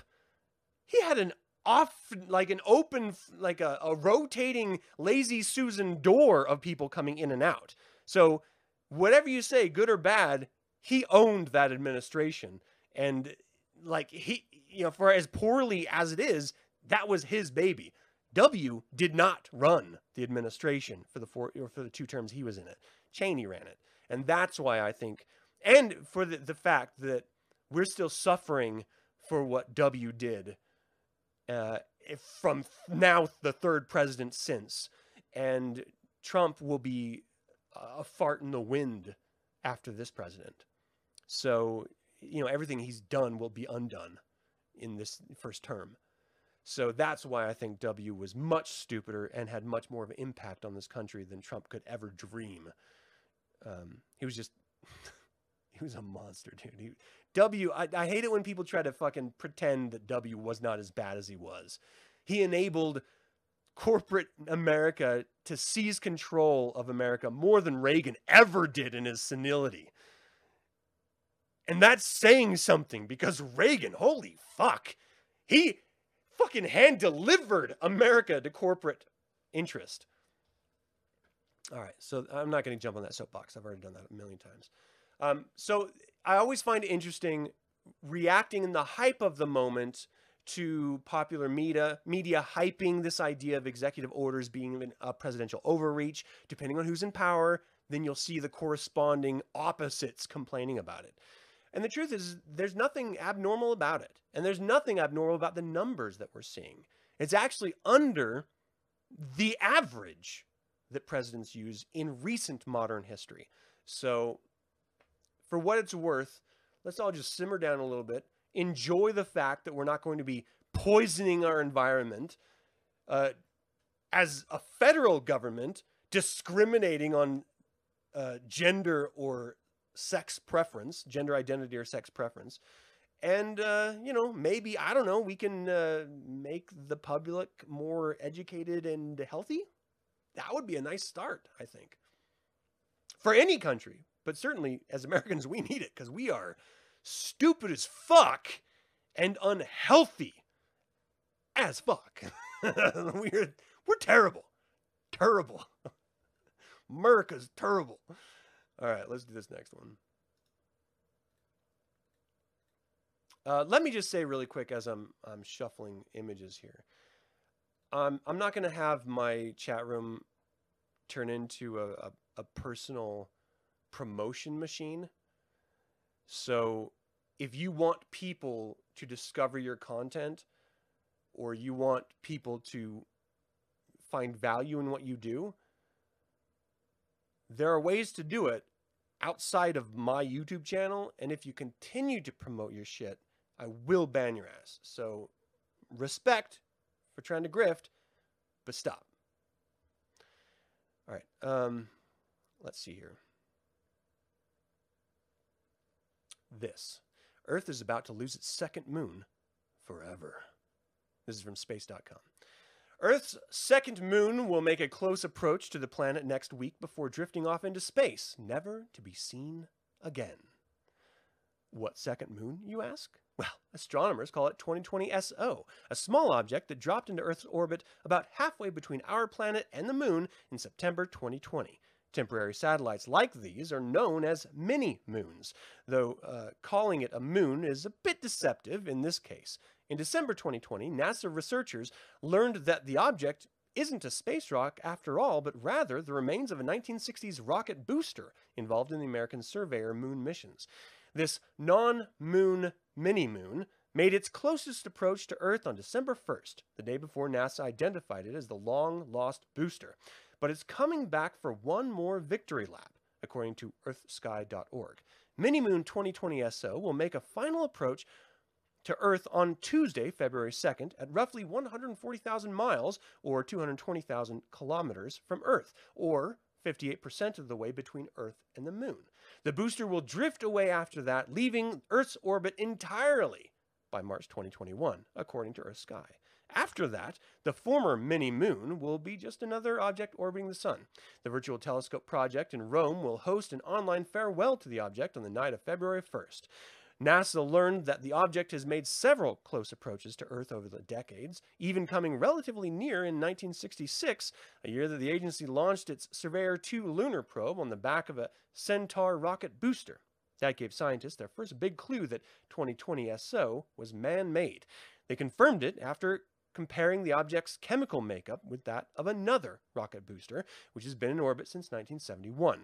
he had an off, like an open, like a rotating lazy Susan door of people coming in and out. So whatever you say, good or bad, he owned that administration. And like he, you know, for as poorly as it is, that was his baby. W did not run the administration for the 2 terms he was in it. Cheney ran it. And that's why I think, and for the fact that we're still suffering for what W did from now the 3rd president since. And Trump will be a fart in the wind after this president. So, you know, everything he's done will be undone in this 1st term. So that's why I think W was much stupider and had much more of an impact on this country than Trump could ever dream. He was just, he was a monster, dude. I hate it when people try to fucking pretend that W was not as bad as he was. He enabled corporate America to seize control of America more than Reagan ever did in his senility. And that's saying something, because Reagan, holy fuck, he fucking hand-delivered America to corporate interest. All right, so I'm not going to jump on that soapbox. I've already done that a million times. So I always find it interesting reacting in the hype of the moment to popular media hyping this idea of executive orders being a presidential overreach. Depending on who's in power, then you'll see the corresponding opposites complaining about it. And the truth is, there's nothing abnormal about it. And there's nothing abnormal about the numbers that we're seeing. It's actually under the average that presidents use in recent modern history. So for what it's worth, let's all just simmer down a little bit, enjoy the fact that we're not going to be poisoning our environment as a federal government discriminating on gender or sex preference, gender identity or sex preference. And, you know, maybe, I don't know, we can make the public more educated and healthy. That would be a nice start, I think, for any country. But certainly, as Americans, we need it because we are stupid as fuck and unhealthy as fuck. We're terrible. Terrible. America's terrible. All right, let's do this next one. Let me just say really quick as I'm shuffling images here. I'm not going to have my chat room turn into a personal promotion machine. So if you want people to discover your content, or you want people to find value in what you do, there are ways to do it outside of my YouTube channel. And if you continue to promote your shit, I will ban your ass. So respect for trying to grift, but stop. All right. Let's see here. This. Earth is about to lose its 2nd moon forever. This is from space.com. Earth's 2nd moon will make a close approach to the planet next week before drifting off into space, never to be seen again. What 2nd moon, you ask? Well, astronomers call it 2020 SO, a small object that dropped into Earth's orbit about halfway between our planet and the moon in September 2020. Temporary satellites like these are known as mini-moons, though calling it a moon is a bit deceptive in this case. In December 2020, NASA researchers learned that the object isn't a space rock after all, but rather the remains of a 1960s rocket booster involved in the American Surveyor moon missions. This non-moon mini-moon made its closest approach to Earth on December 1st, the day before NASA identified it as the long-lost booster. But it's coming back for one more victory lap, according to earthsky.org. Minimoon 2020 SO will make a final approach to Earth on Tuesday, February 2nd, at roughly 140,000 miles, or 220,000 kilometers, from Earth, or 58% of the way between Earth and the Moon. The booster will drift away after that, leaving Earth's orbit entirely by March 2021, according to Earth's Sky. After that, the former mini-moon will be just another object orbiting the sun. The Virtual Telescope Project in Rome will host an online farewell to the object on the night of February 1st. NASA learned that the object has made several close approaches to Earth over the decades, even coming relatively near in 1966, a year that the agency launched its Surveyor 2 lunar probe on the back of a Centaur rocket booster. That gave scientists their first big clue that 2020 SO was man-made. They confirmed it after comparing the object's chemical makeup with that of another rocket booster, which has been in orbit since 1971.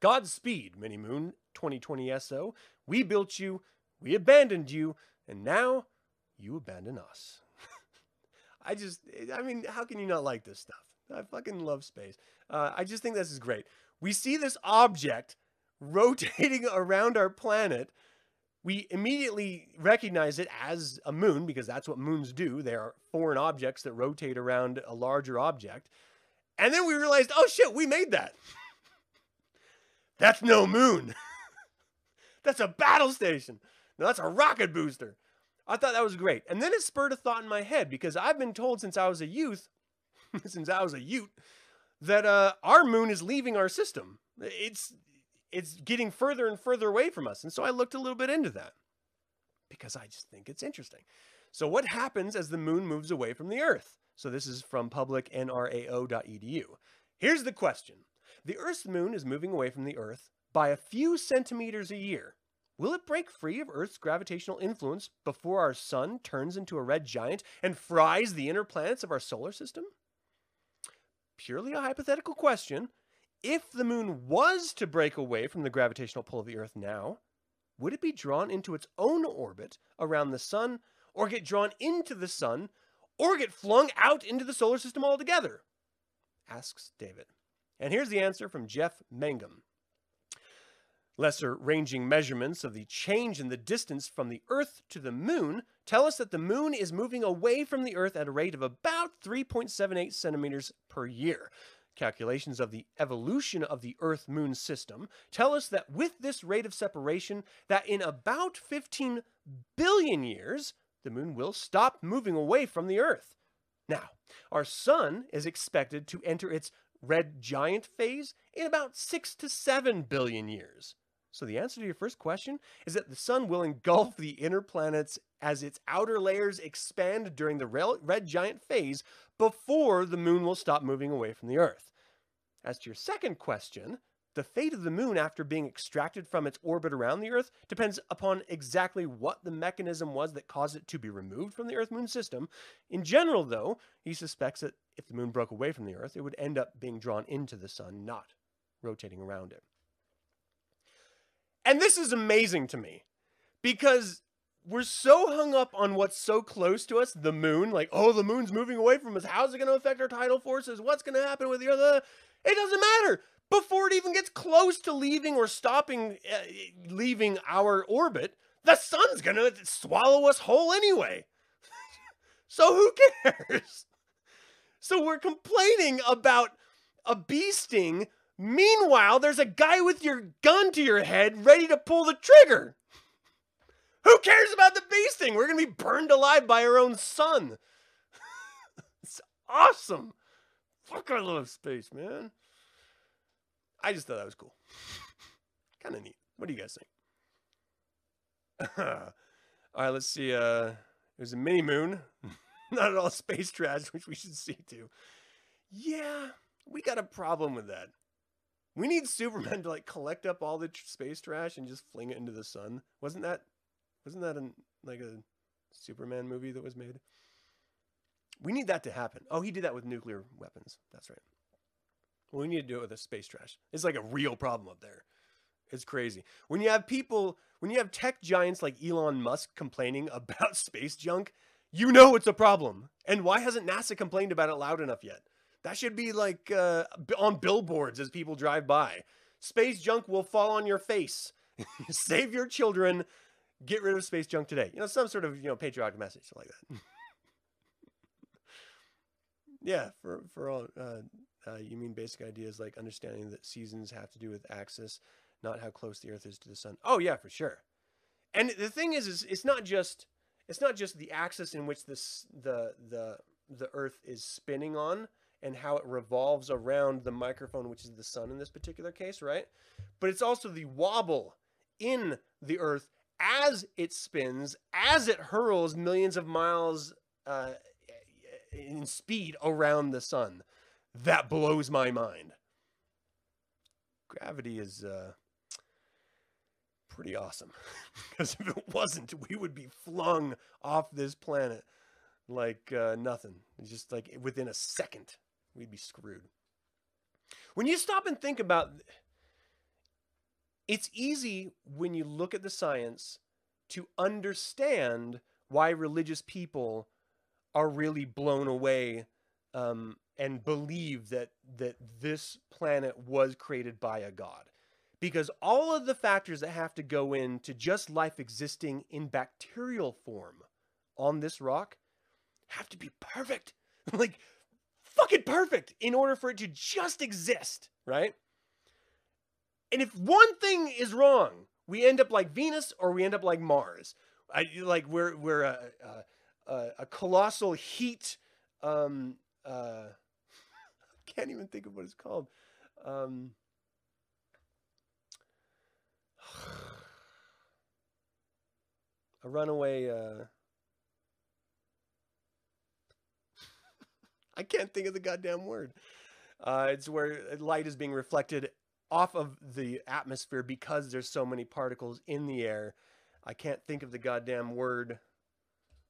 Godspeed, Mini-Moon 2020 SO. We built you, we abandoned you, and now you abandon us. I mean, how can you not like this stuff? I fucking love space. I just think this is great. We see this object rotating around our planet. We immediately recognize it as a moon, because that's what moons do. They are foreign objects that rotate around a larger object. And then we realized, oh shit, we made that. That's no moon. That's a battle station. No, that's a rocket booster. I thought that was great. And then it spurred a thought in my head, because I've been told since I was a youth, since I was a ute, that our moon is leaving our system. It's getting further and further away from us. And so I looked a little bit into that, because I just think it's interesting. So what happens as the moon moves away from the Earth? So this is from public.nrao.edu. Here's the question. The Earth's moon is moving away from the Earth by a few centimeters a year. Will it break free of Earth's gravitational influence before our sun turns into a red giant and fries the inner planets of our solar system? Purely a hypothetical question. If the moon was to break away from the gravitational pull of the Earth now, would it be drawn into its own orbit around the sun, or get drawn into the sun, or get flung out into the solar system altogether? Asks David. And here's the answer from Jeff Mangum. Lesser ranging measurements of the change in the distance from the Earth to the moon tell us that the moon is moving away from the Earth at a rate of about 3.78 centimeters per year. Calculations of the evolution of the Earth-Moon system tell us that with this rate of separation, that in about 15 billion years, the Moon will stop moving away from the Earth. Now, our Sun is expected to enter its red giant phase in about 6 to 7 billion years. So the answer to your first question is that the Sun will engulf the inner planets as its outer layers expand during the red giant phase before the moon will stop moving away from the Earth. As to your second question, the fate of the moon after being extracted from its orbit around the Earth depends upon exactly what the mechanism was that caused it to be removed from the Earth-Moon system. In general, though, he suspects that if the moon broke away from the Earth, it would end up being drawn into the sun, not rotating around it. And this is amazing to me, because we're so hung up on what's so close to us, the moon, like, oh, the moon's moving away from us. How's it going to affect our tidal forces? What's going to happen with the other? It doesn't matter. Before it even gets close to leaving or stopping leaving our orbit, the sun's going to swallow us whole anyway. So who cares? So we're complaining about a bee sting. Meanwhile, there's a guy with your gun to your head ready to pull the trigger. Who cares about the bee sting? We're going to be burned alive by our own sun. It's awesome. Fuck, I love space, man. I just thought that was cool. Kind of neat. What do you guys think? All right, let's see. There's a mini moon. Not at all space trash, which we should see too. Yeah, we got a problem with that. We need Superman to, like, collect up all the space trash and just fling it into the sun. Wasn't that like a Superman movie that was made? We need that to happen. Oh, he did that with nuclear weapons. That's right. Well, we need to do it with a space trash. It's like a real problem up there. It's crazy. When you have tech giants like Elon Musk complaining about space junk, you know it's a problem. And why hasn't NASA complained about it loud enough yet? That should be, like, on billboards as people drive by. Space junk will fall on your face. Save your children. Get rid of space junk today. You know, some sort of, you know, patriotic message like that. Yeah, for all You mean basic ideas like understanding that seasons have to do with axis, not how close the Earth is to the sun. Oh yeah, for sure. And the thing is it's not just the axis in which this the Earth is spinning on and how it revolves around the microphone, which is the sun in this particular case, right? But it's also the wobble in the Earth as it spins, as it hurls millions of miles in speed around the sun. That blows my mind. Gravity is pretty awesome. Because if it wasn't, we would be flung off this planet like nothing. It's just like within a second. We'd be screwed. When you stop and think about, it's easy when you look at the science to understand why religious people are really blown away and believe that this planet was created by a god. Because all of the factors that have to go into just life existing in bacterial form on this rock have to be perfect. Like, fucking perfect in order for it to just exist, right? And if one thing is wrong, we end up like Venus or we end up like Mars. We're a colossal heat. I can't even think of what it's called. A runaway. I can't think of the goddamn word. It's where light is being reflected off of the atmosphere because there's so many particles in the air. I can't think of the goddamn word.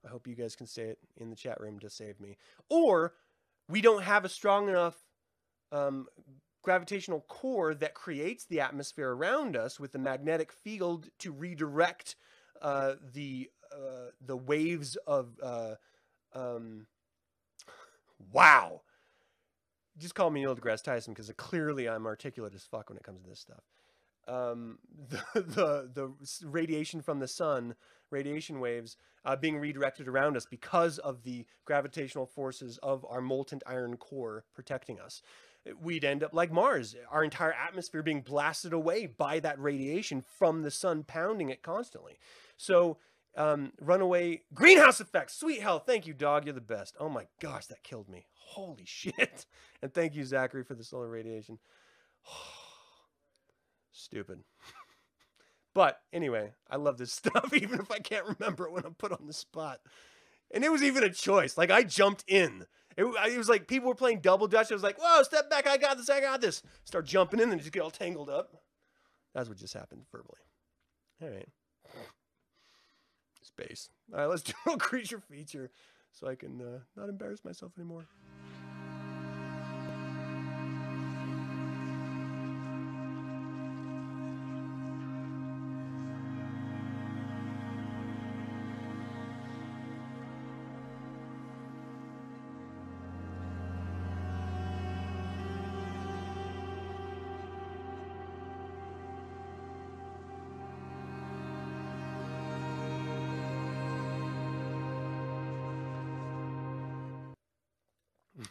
I hope you guys can say it in the chat room to save me. Or we don't have a strong enough gravitational core that creates the atmosphere around us with the magnetic field to redirect the waves of... wow. Just call me Neil deGrasse Tyson, because clearly I'm articulate as fuck when it comes to this stuff. The radiation from the sun, radiation waves, being redirected around us because of the gravitational forces of our molten iron core protecting us. We'd end up like Mars, our entire atmosphere being blasted away by that radiation from the sun pounding it constantly. So, runaway greenhouse effects. Sweet hell. Thank you, dog. You're the best. Oh my gosh, that killed me. Holy shit. And thank you, Zachary, for the solar radiation. Stupid. But anyway, I love this stuff, even if I can't remember it when I'm put on the spot. And it was even a choice. Like, I jumped in. It was like people were playing double dutch. I was like, whoa, step back. I got this. I got this. Start jumping in and just get all tangled up. That's what just happened verbally. All right. Space. All right, let's do a creature feature so I can not embarrass myself anymore.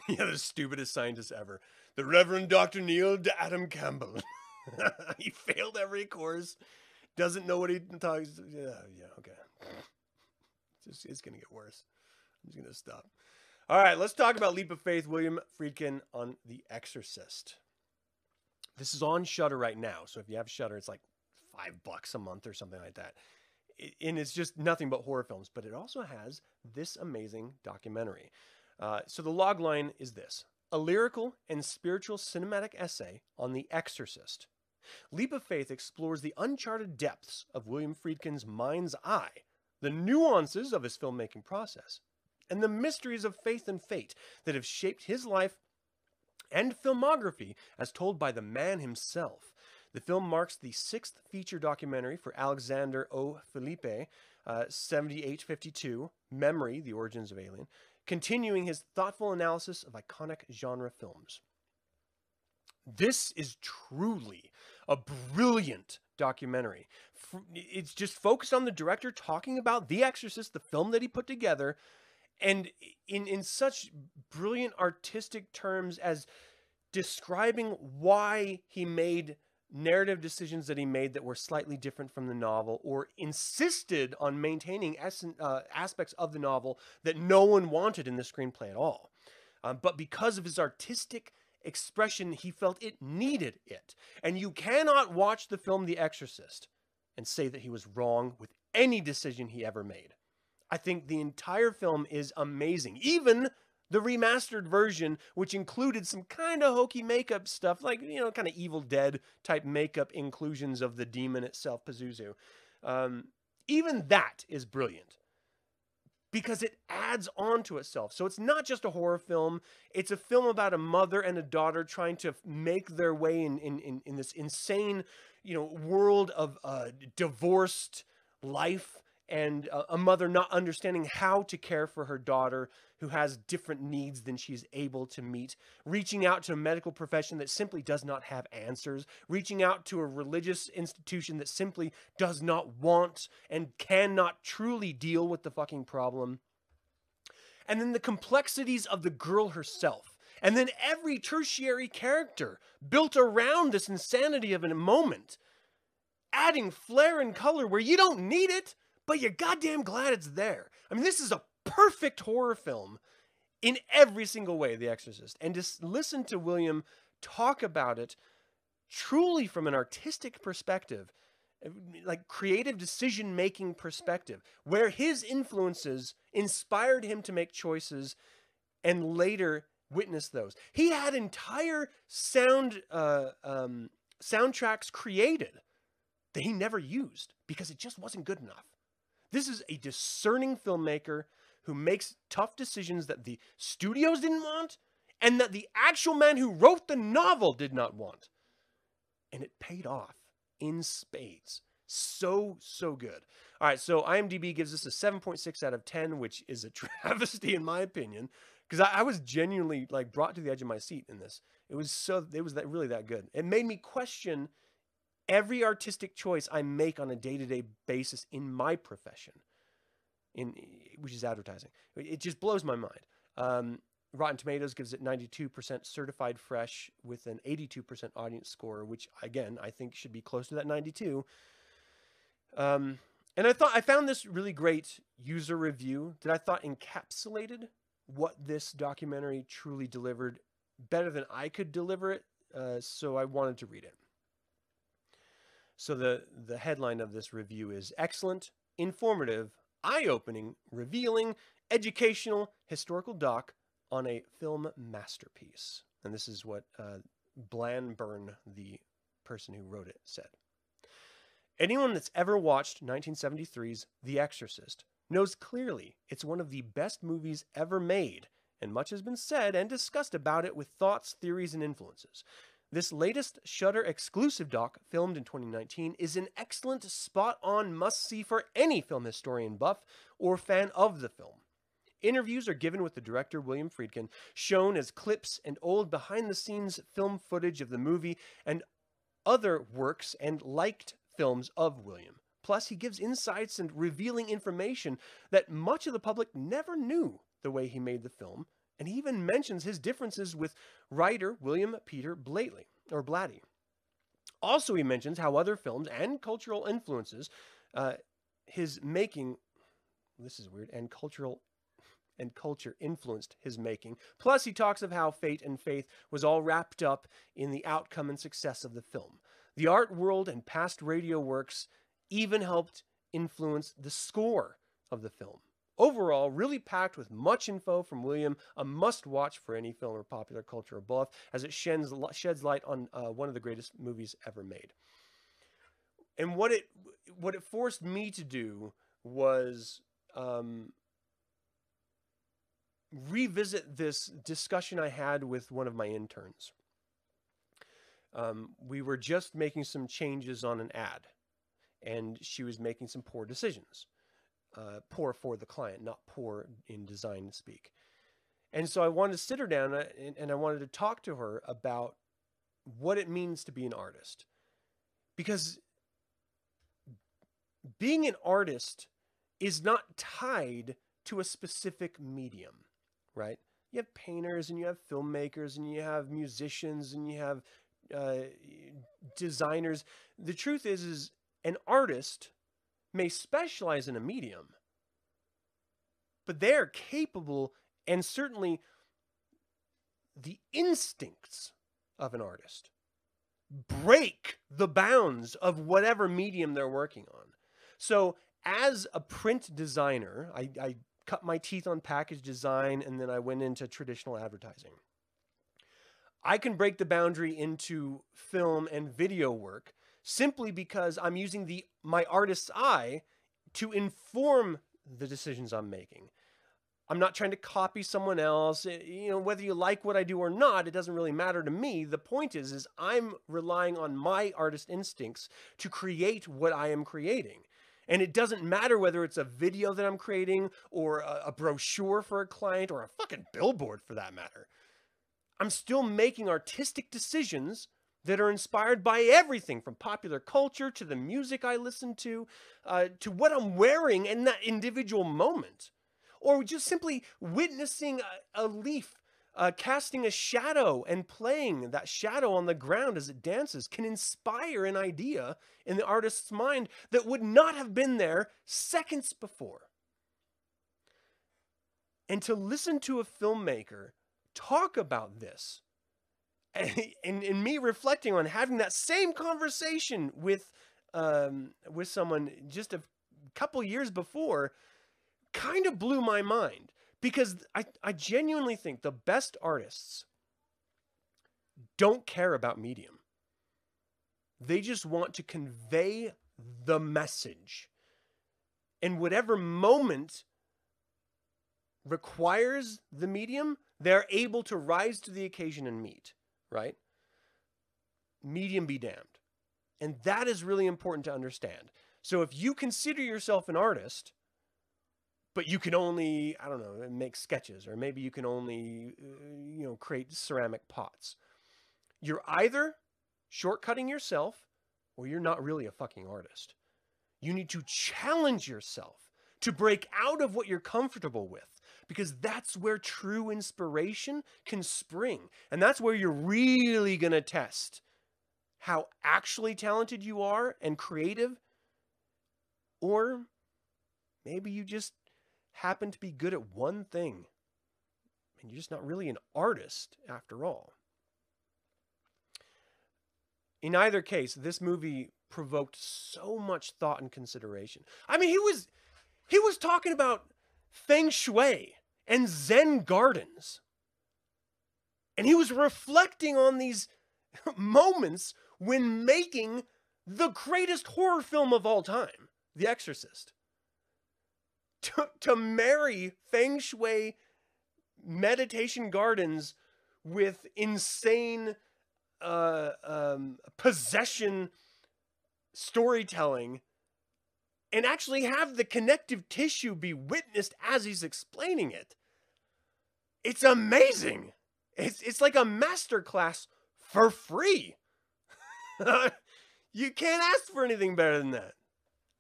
Yeah, the stupidest scientist ever. The Reverend Dr. Neil Adam Campbell. He failed every course. Doesn't know what he talks. Yeah, okay. It's going to get worse. I'm just going to stop. All right, let's talk about Leap of Faith, William Friedkin on The Exorcist. This is on Shudder right now. So if you have Shudder, it's like $5 a month or something like that. And it's just nothing but horror films. But it also has this amazing documentary. So the logline is this: a lyrical and spiritual cinematic essay on The Exorcist. Leap of Faith explores the uncharted depths of William Friedkin's mind's eye, the nuances of his filmmaking process, and the mysteries of faith and fate that have shaped his life and filmography as told by the man himself. The film marks the 6th feature documentary for Alexander O. Felipe, 7852, Memory, The Origins of Alien, continuing his thoughtful analysis of iconic genre films. This is truly a brilliant documentary. It's just focused on the director talking about The Exorcist, the film that he put together, and in such brilliant artistic terms as describing why he made narrative decisions that he made that were slightly different from the novel, or insisted on maintaining aspects of the novel that no one wanted in the screenplay at all. But because of his artistic expression, he felt it needed it. And you cannot watch the film The Exorcist and say that he was wrong with any decision he ever made. I think the entire film is amazing. Even the remastered version, which included some kind of hokey makeup stuff, like, you know, kind of Evil Dead type makeup inclusions of the demon itself, Pazuzu. Even that is brilliant, because it adds on to itself. So it's not just a horror film. It's a film about a mother and a daughter trying to make their way in this insane, you know, world of divorced life, and a mother not understanding how to care for her daughter who has different needs than she's able to meet, reaching out to a medical profession that simply does not have answers, reaching out to a religious institution that simply does not want and cannot truly deal with the fucking problem. And then the complexities of the girl herself. And then every tertiary character built around this insanity of a moment, adding flair and color where you don't need it, but you're goddamn glad it's there. I mean, this is a perfect horror film in every single way, The Exorcist. And just listen to William talk about it truly from an artistic perspective, like creative decision-making perspective, where his influences inspired him to make choices and later witness those. He had entire soundtracks created that he never used because it just wasn't good enough. This is a discerning filmmaker who makes tough decisions that the studios didn't want and that the actual man who wrote the novel did not want. And it paid off in spades. So, so good. All right, so IMDb gives us a 7.6 out of 10, which is a travesty in my opinion, because I was genuinely like brought to the edge of my seat in this. It was really that good. It made me question every artistic choice I make on a day-to-day basis in my profession, which is advertising. It just blows my mind. Rotten Tomatoes gives it 92% certified fresh with an 82% audience score, which, again, I think should be close to that 92. And I found this really great user review that I thought encapsulated what this documentary truly delivered better than I could deliver it, so I wanted to read it. So the headline of this review is excellent, informative, eye-opening, revealing, educational, historical doc on a film masterpiece. And this is what Blanburn, the person who wrote it, said. Anyone that's ever watched 1973's The Exorcist knows clearly it's one of the best movies ever made, and much has been said and discussed about it with thoughts, theories, and influences. This latest Shudder exclusive doc, filmed in 2019, is an excellent, spot-on must-see for any film historian buff or fan of the film. Interviews are given with the director, William Friedkin, shown as clips and old behind-the-scenes film footage of the movie and other works and liked films of William. Plus, he gives insights and revealing information that much of the public never knew the way he made the film. And he even mentions his differences with writer William Peter Blatty. Also, he mentions how other films and cultural influences his making. This is weird. And culture influenced his making. Plus, he talks of how fate and faith was all wrapped up in the outcome and success of the film. The art world and past radio works even helped influence the score of the film. Overall, really packed with much info from William, a must-watch for any film or popular culture buff, as it sheds light on one of the greatest movies ever made. And what it forced me to do was revisit this discussion I had with one of my interns. We were just making some changes on an ad, and she was making some poor decisions. Poor for the client, not poor in design speak. And so I wanted to sit her down and I wanted to talk to her about what it means to be an artist. Because being an artist is not tied to a specific medium, right? you have painters and you have filmmakers and you have musicians and you have designers. The truth is an artist may specialize in a medium, but they're capable, and certainly the instincts of an artist break the bounds of whatever medium they're working on. So as a print designer, I cut my teeth on package design, and then I went into traditional advertising. I can break the boundary into film and video work simply because I'm using my artist's eye to inform the decisions I'm making. I'm not trying to copy someone else. You know, whether you like what I do or not, it doesn't really matter to me. The point is I'm relying on my artist instincts to create what I am creating. And it doesn't matter whether it's a video that I'm creating or a brochure for a client or a fucking billboard for that matter. I'm still making artistic decisions that are inspired by everything from popular culture to the music I listen to what I'm wearing in that individual moment. Or just simply witnessing a leaf casting a shadow and playing that shadow on the ground as it dances can inspire an idea in the artist's mind that would not have been there seconds before. And to listen to a filmmaker talk about this, and me reflecting on having that same conversation with someone just a couple years before, kind of blew my mind. Because I genuinely think the best artists don't care about medium. They just want to convey the message. And whatever moment requires the medium, they're able to rise to the occasion and meet, right? Medium be damned. And that is really important to understand. So if you consider yourself an artist, but you can only, I don't know, make sketches, or maybe you can only, you know, create ceramic pots. You're either shortcutting yourself or you're not really a fucking artist. You need to challenge yourself to break out of what you're comfortable with, because that's where true inspiration can spring. And that's where you're really going to test how actually talented you are and creative, or maybe you just happen to be good at one thing, and you're just not really an artist after all. In either case, this movie provoked so much thought and consideration. I mean, he was talking about feng shui and Zen gardens, and he was reflecting on these moments when making the greatest horror film of all time, The Exorcist. To marry feng shui meditation gardens with insane possession storytelling, and actually have the connective tissue be witnessed as he's explaining it. It's amazing. It's like a masterclass for free. You can't ask for anything better than that.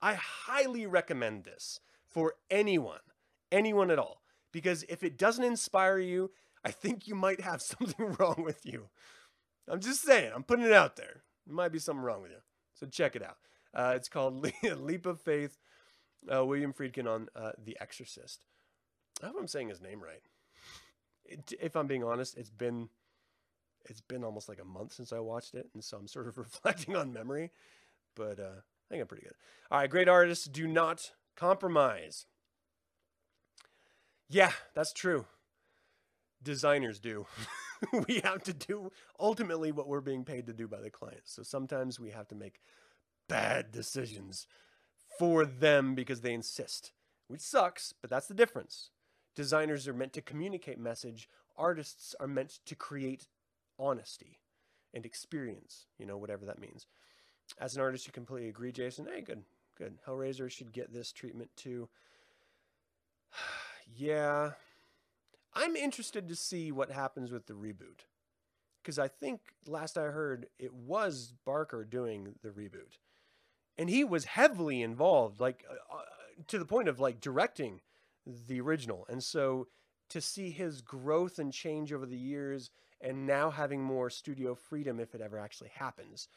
I highly recommend this. For anyone at all. Because if it doesn't inspire you, I think you might have something wrong with you. I'm just saying, I'm putting it out there. There might be something wrong with you. So check it out. It's called Leap of Faith, William Friedkin on The Exorcist. I hope I'm saying his name right. If I'm being honest, it's been almost like a month since I watched it, and so I'm sort of reflecting on memory. But I think I'm pretty good. All right, great artists do not compromise. Yeah, that's true. Designers do. We have to do ultimately what we're being paid to do by the clients. So sometimes we have to make bad decisions for them because they insist, which sucks, but that's the difference. Designers are meant to communicate message. Artists are meant to create honesty and experience, you know, whatever that means. As an artist, you completely agree, Jason. Hey, good. Good. Hellraiser should get this treatment too. Yeah. I'm interested to see what happens with the reboot. Because I think last I heard it was Barker doing the reboot. And he was heavily involved, like to the point of like directing the original. And so to see his growth and change over the years, and now having more studio freedom, if it ever actually happens,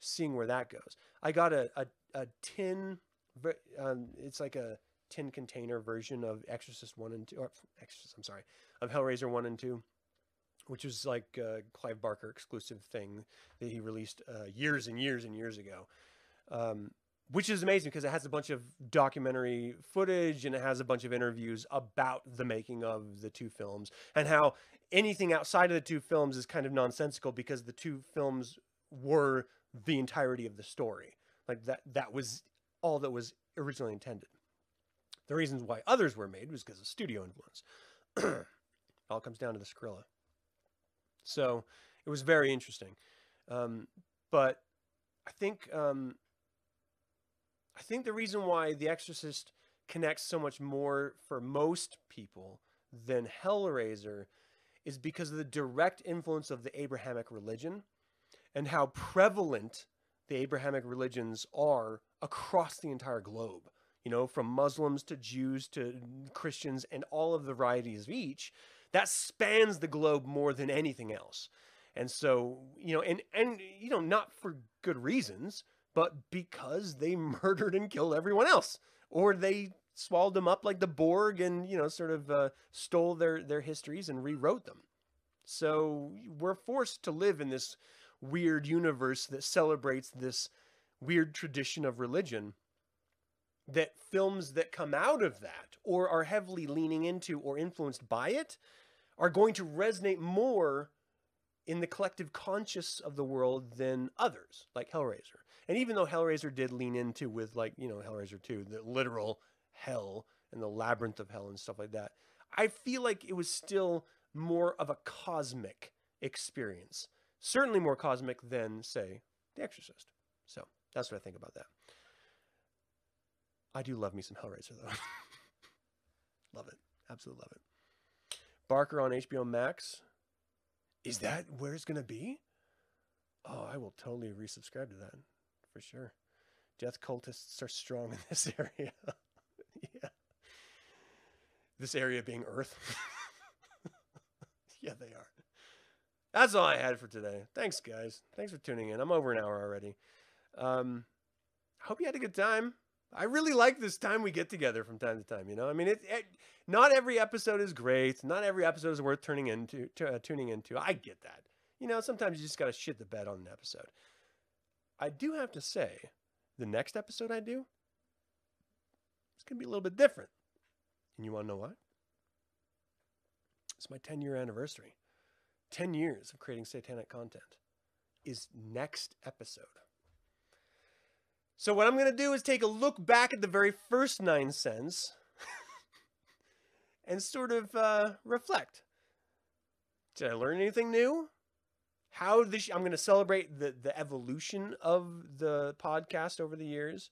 seeing where that goes. I got a tin, it's like a tin container version of Exorcist 1 and 2, or Exorcist, I'm sorry, of Hellraiser 1 and 2, which was like a Clive Barker exclusive thing that he released years and years and years ago. Which is amazing because it has a bunch of documentary footage and it has a bunch of interviews about the making of the two films and how anything outside of the two films is kind of nonsensical because the two films were the entirety of the story. Like that was all that was originally intended. The reasons why others were made was because of studio influence. It all comes down to the Skrilla. So it was very interesting. But I think... I think the reason why The Exorcist connects so much more for most people than Hellraiser is because of the direct influence of the Abrahamic religion and how prevalent the Abrahamic religions are across the entire globe. You know, from Muslims to Jews to Christians and all of the varieties of each, that spans the globe more than anything else. And so, you know, and you know, not for good reasons, but because they murdered and killed everyone else, or they swallowed them up like the Borg and, you know, sort of stole their histories and rewrote them. So we're forced to live in this weird universe that celebrates this weird tradition of religion, that films that come out of that or are heavily leaning into or influenced by it are going to resonate more in the collective conscious of the world than others, like Hellraiser. And even though Hellraiser did lean into with, like, you know, Hellraiser 2, the literal hell and the labyrinth of hell and stuff like that, I feel like it was still more of a cosmic experience. Certainly more cosmic than, say, The Exorcist. So that's what I think about that. I do love me some Hellraiser, though. Love it. Absolutely love it. Barker on HBO Max. Is that where it's going to be? Oh, I will totally resubscribe to that. For sure. Death cultists are strong in this area. Yeah. This area being Earth. Yeah, they are. That's all I had for today. Thanks, guys. Thanks for tuning in. I'm over an hour already. I hope you had a good time. I really like this time we get together from time to time, you know? I mean, not every episode is great. Not every episode is worth tuning into. I get that. You know, sometimes you just got to shit the bed on an episode. I do have to say, the next episode I do, it's going to be a little bit different. And you want to know why? It's my 10-year anniversary. 10 years of creating satanic content is next episode. So what I'm going to do is take a look back at the very first 9 cents and sort of reflect. Did I learn anything new? How this, I'm going to celebrate the evolution of the podcast over the years.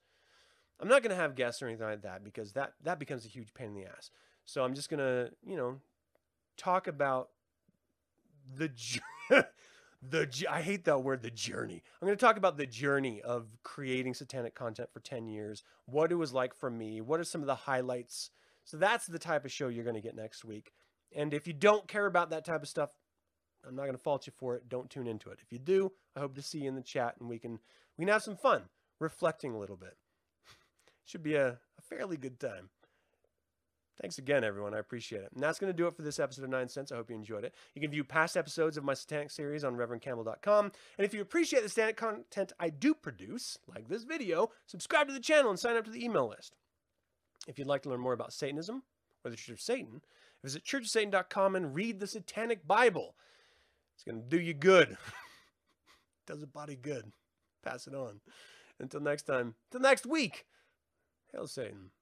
I'm not going to have guests or anything like that because that becomes a huge pain in the ass. So I'm just going to, you know, talk about I hate that word, the journey. I'm going to talk about the journey of creating satanic content for 10 years, what it was like for me, what are some of the highlights. So that's the type of show you're going to get next week. And if you don't care about that type of stuff, I'm not going to fault you for it. Don't tune into it. If you do, I hope to see you in the chat and we can have some fun reflecting a little bit. Should be a fairly good time. Thanks again, everyone. I appreciate it. And that's going to do it for this episode of 9 Cents. I hope you enjoyed it. You can view past episodes of my satanic series on reverendcampbell.com. And if you appreciate the satanic content I do produce, like this video, subscribe to the channel and sign up to the email list. If you'd like to learn more about Satanism or the Church of Satan, visit churchofsatan.com and read the Satanic Bible. It's going to do you good. Does a body good. Pass it on. Until next time. Until next week. Hail Satan.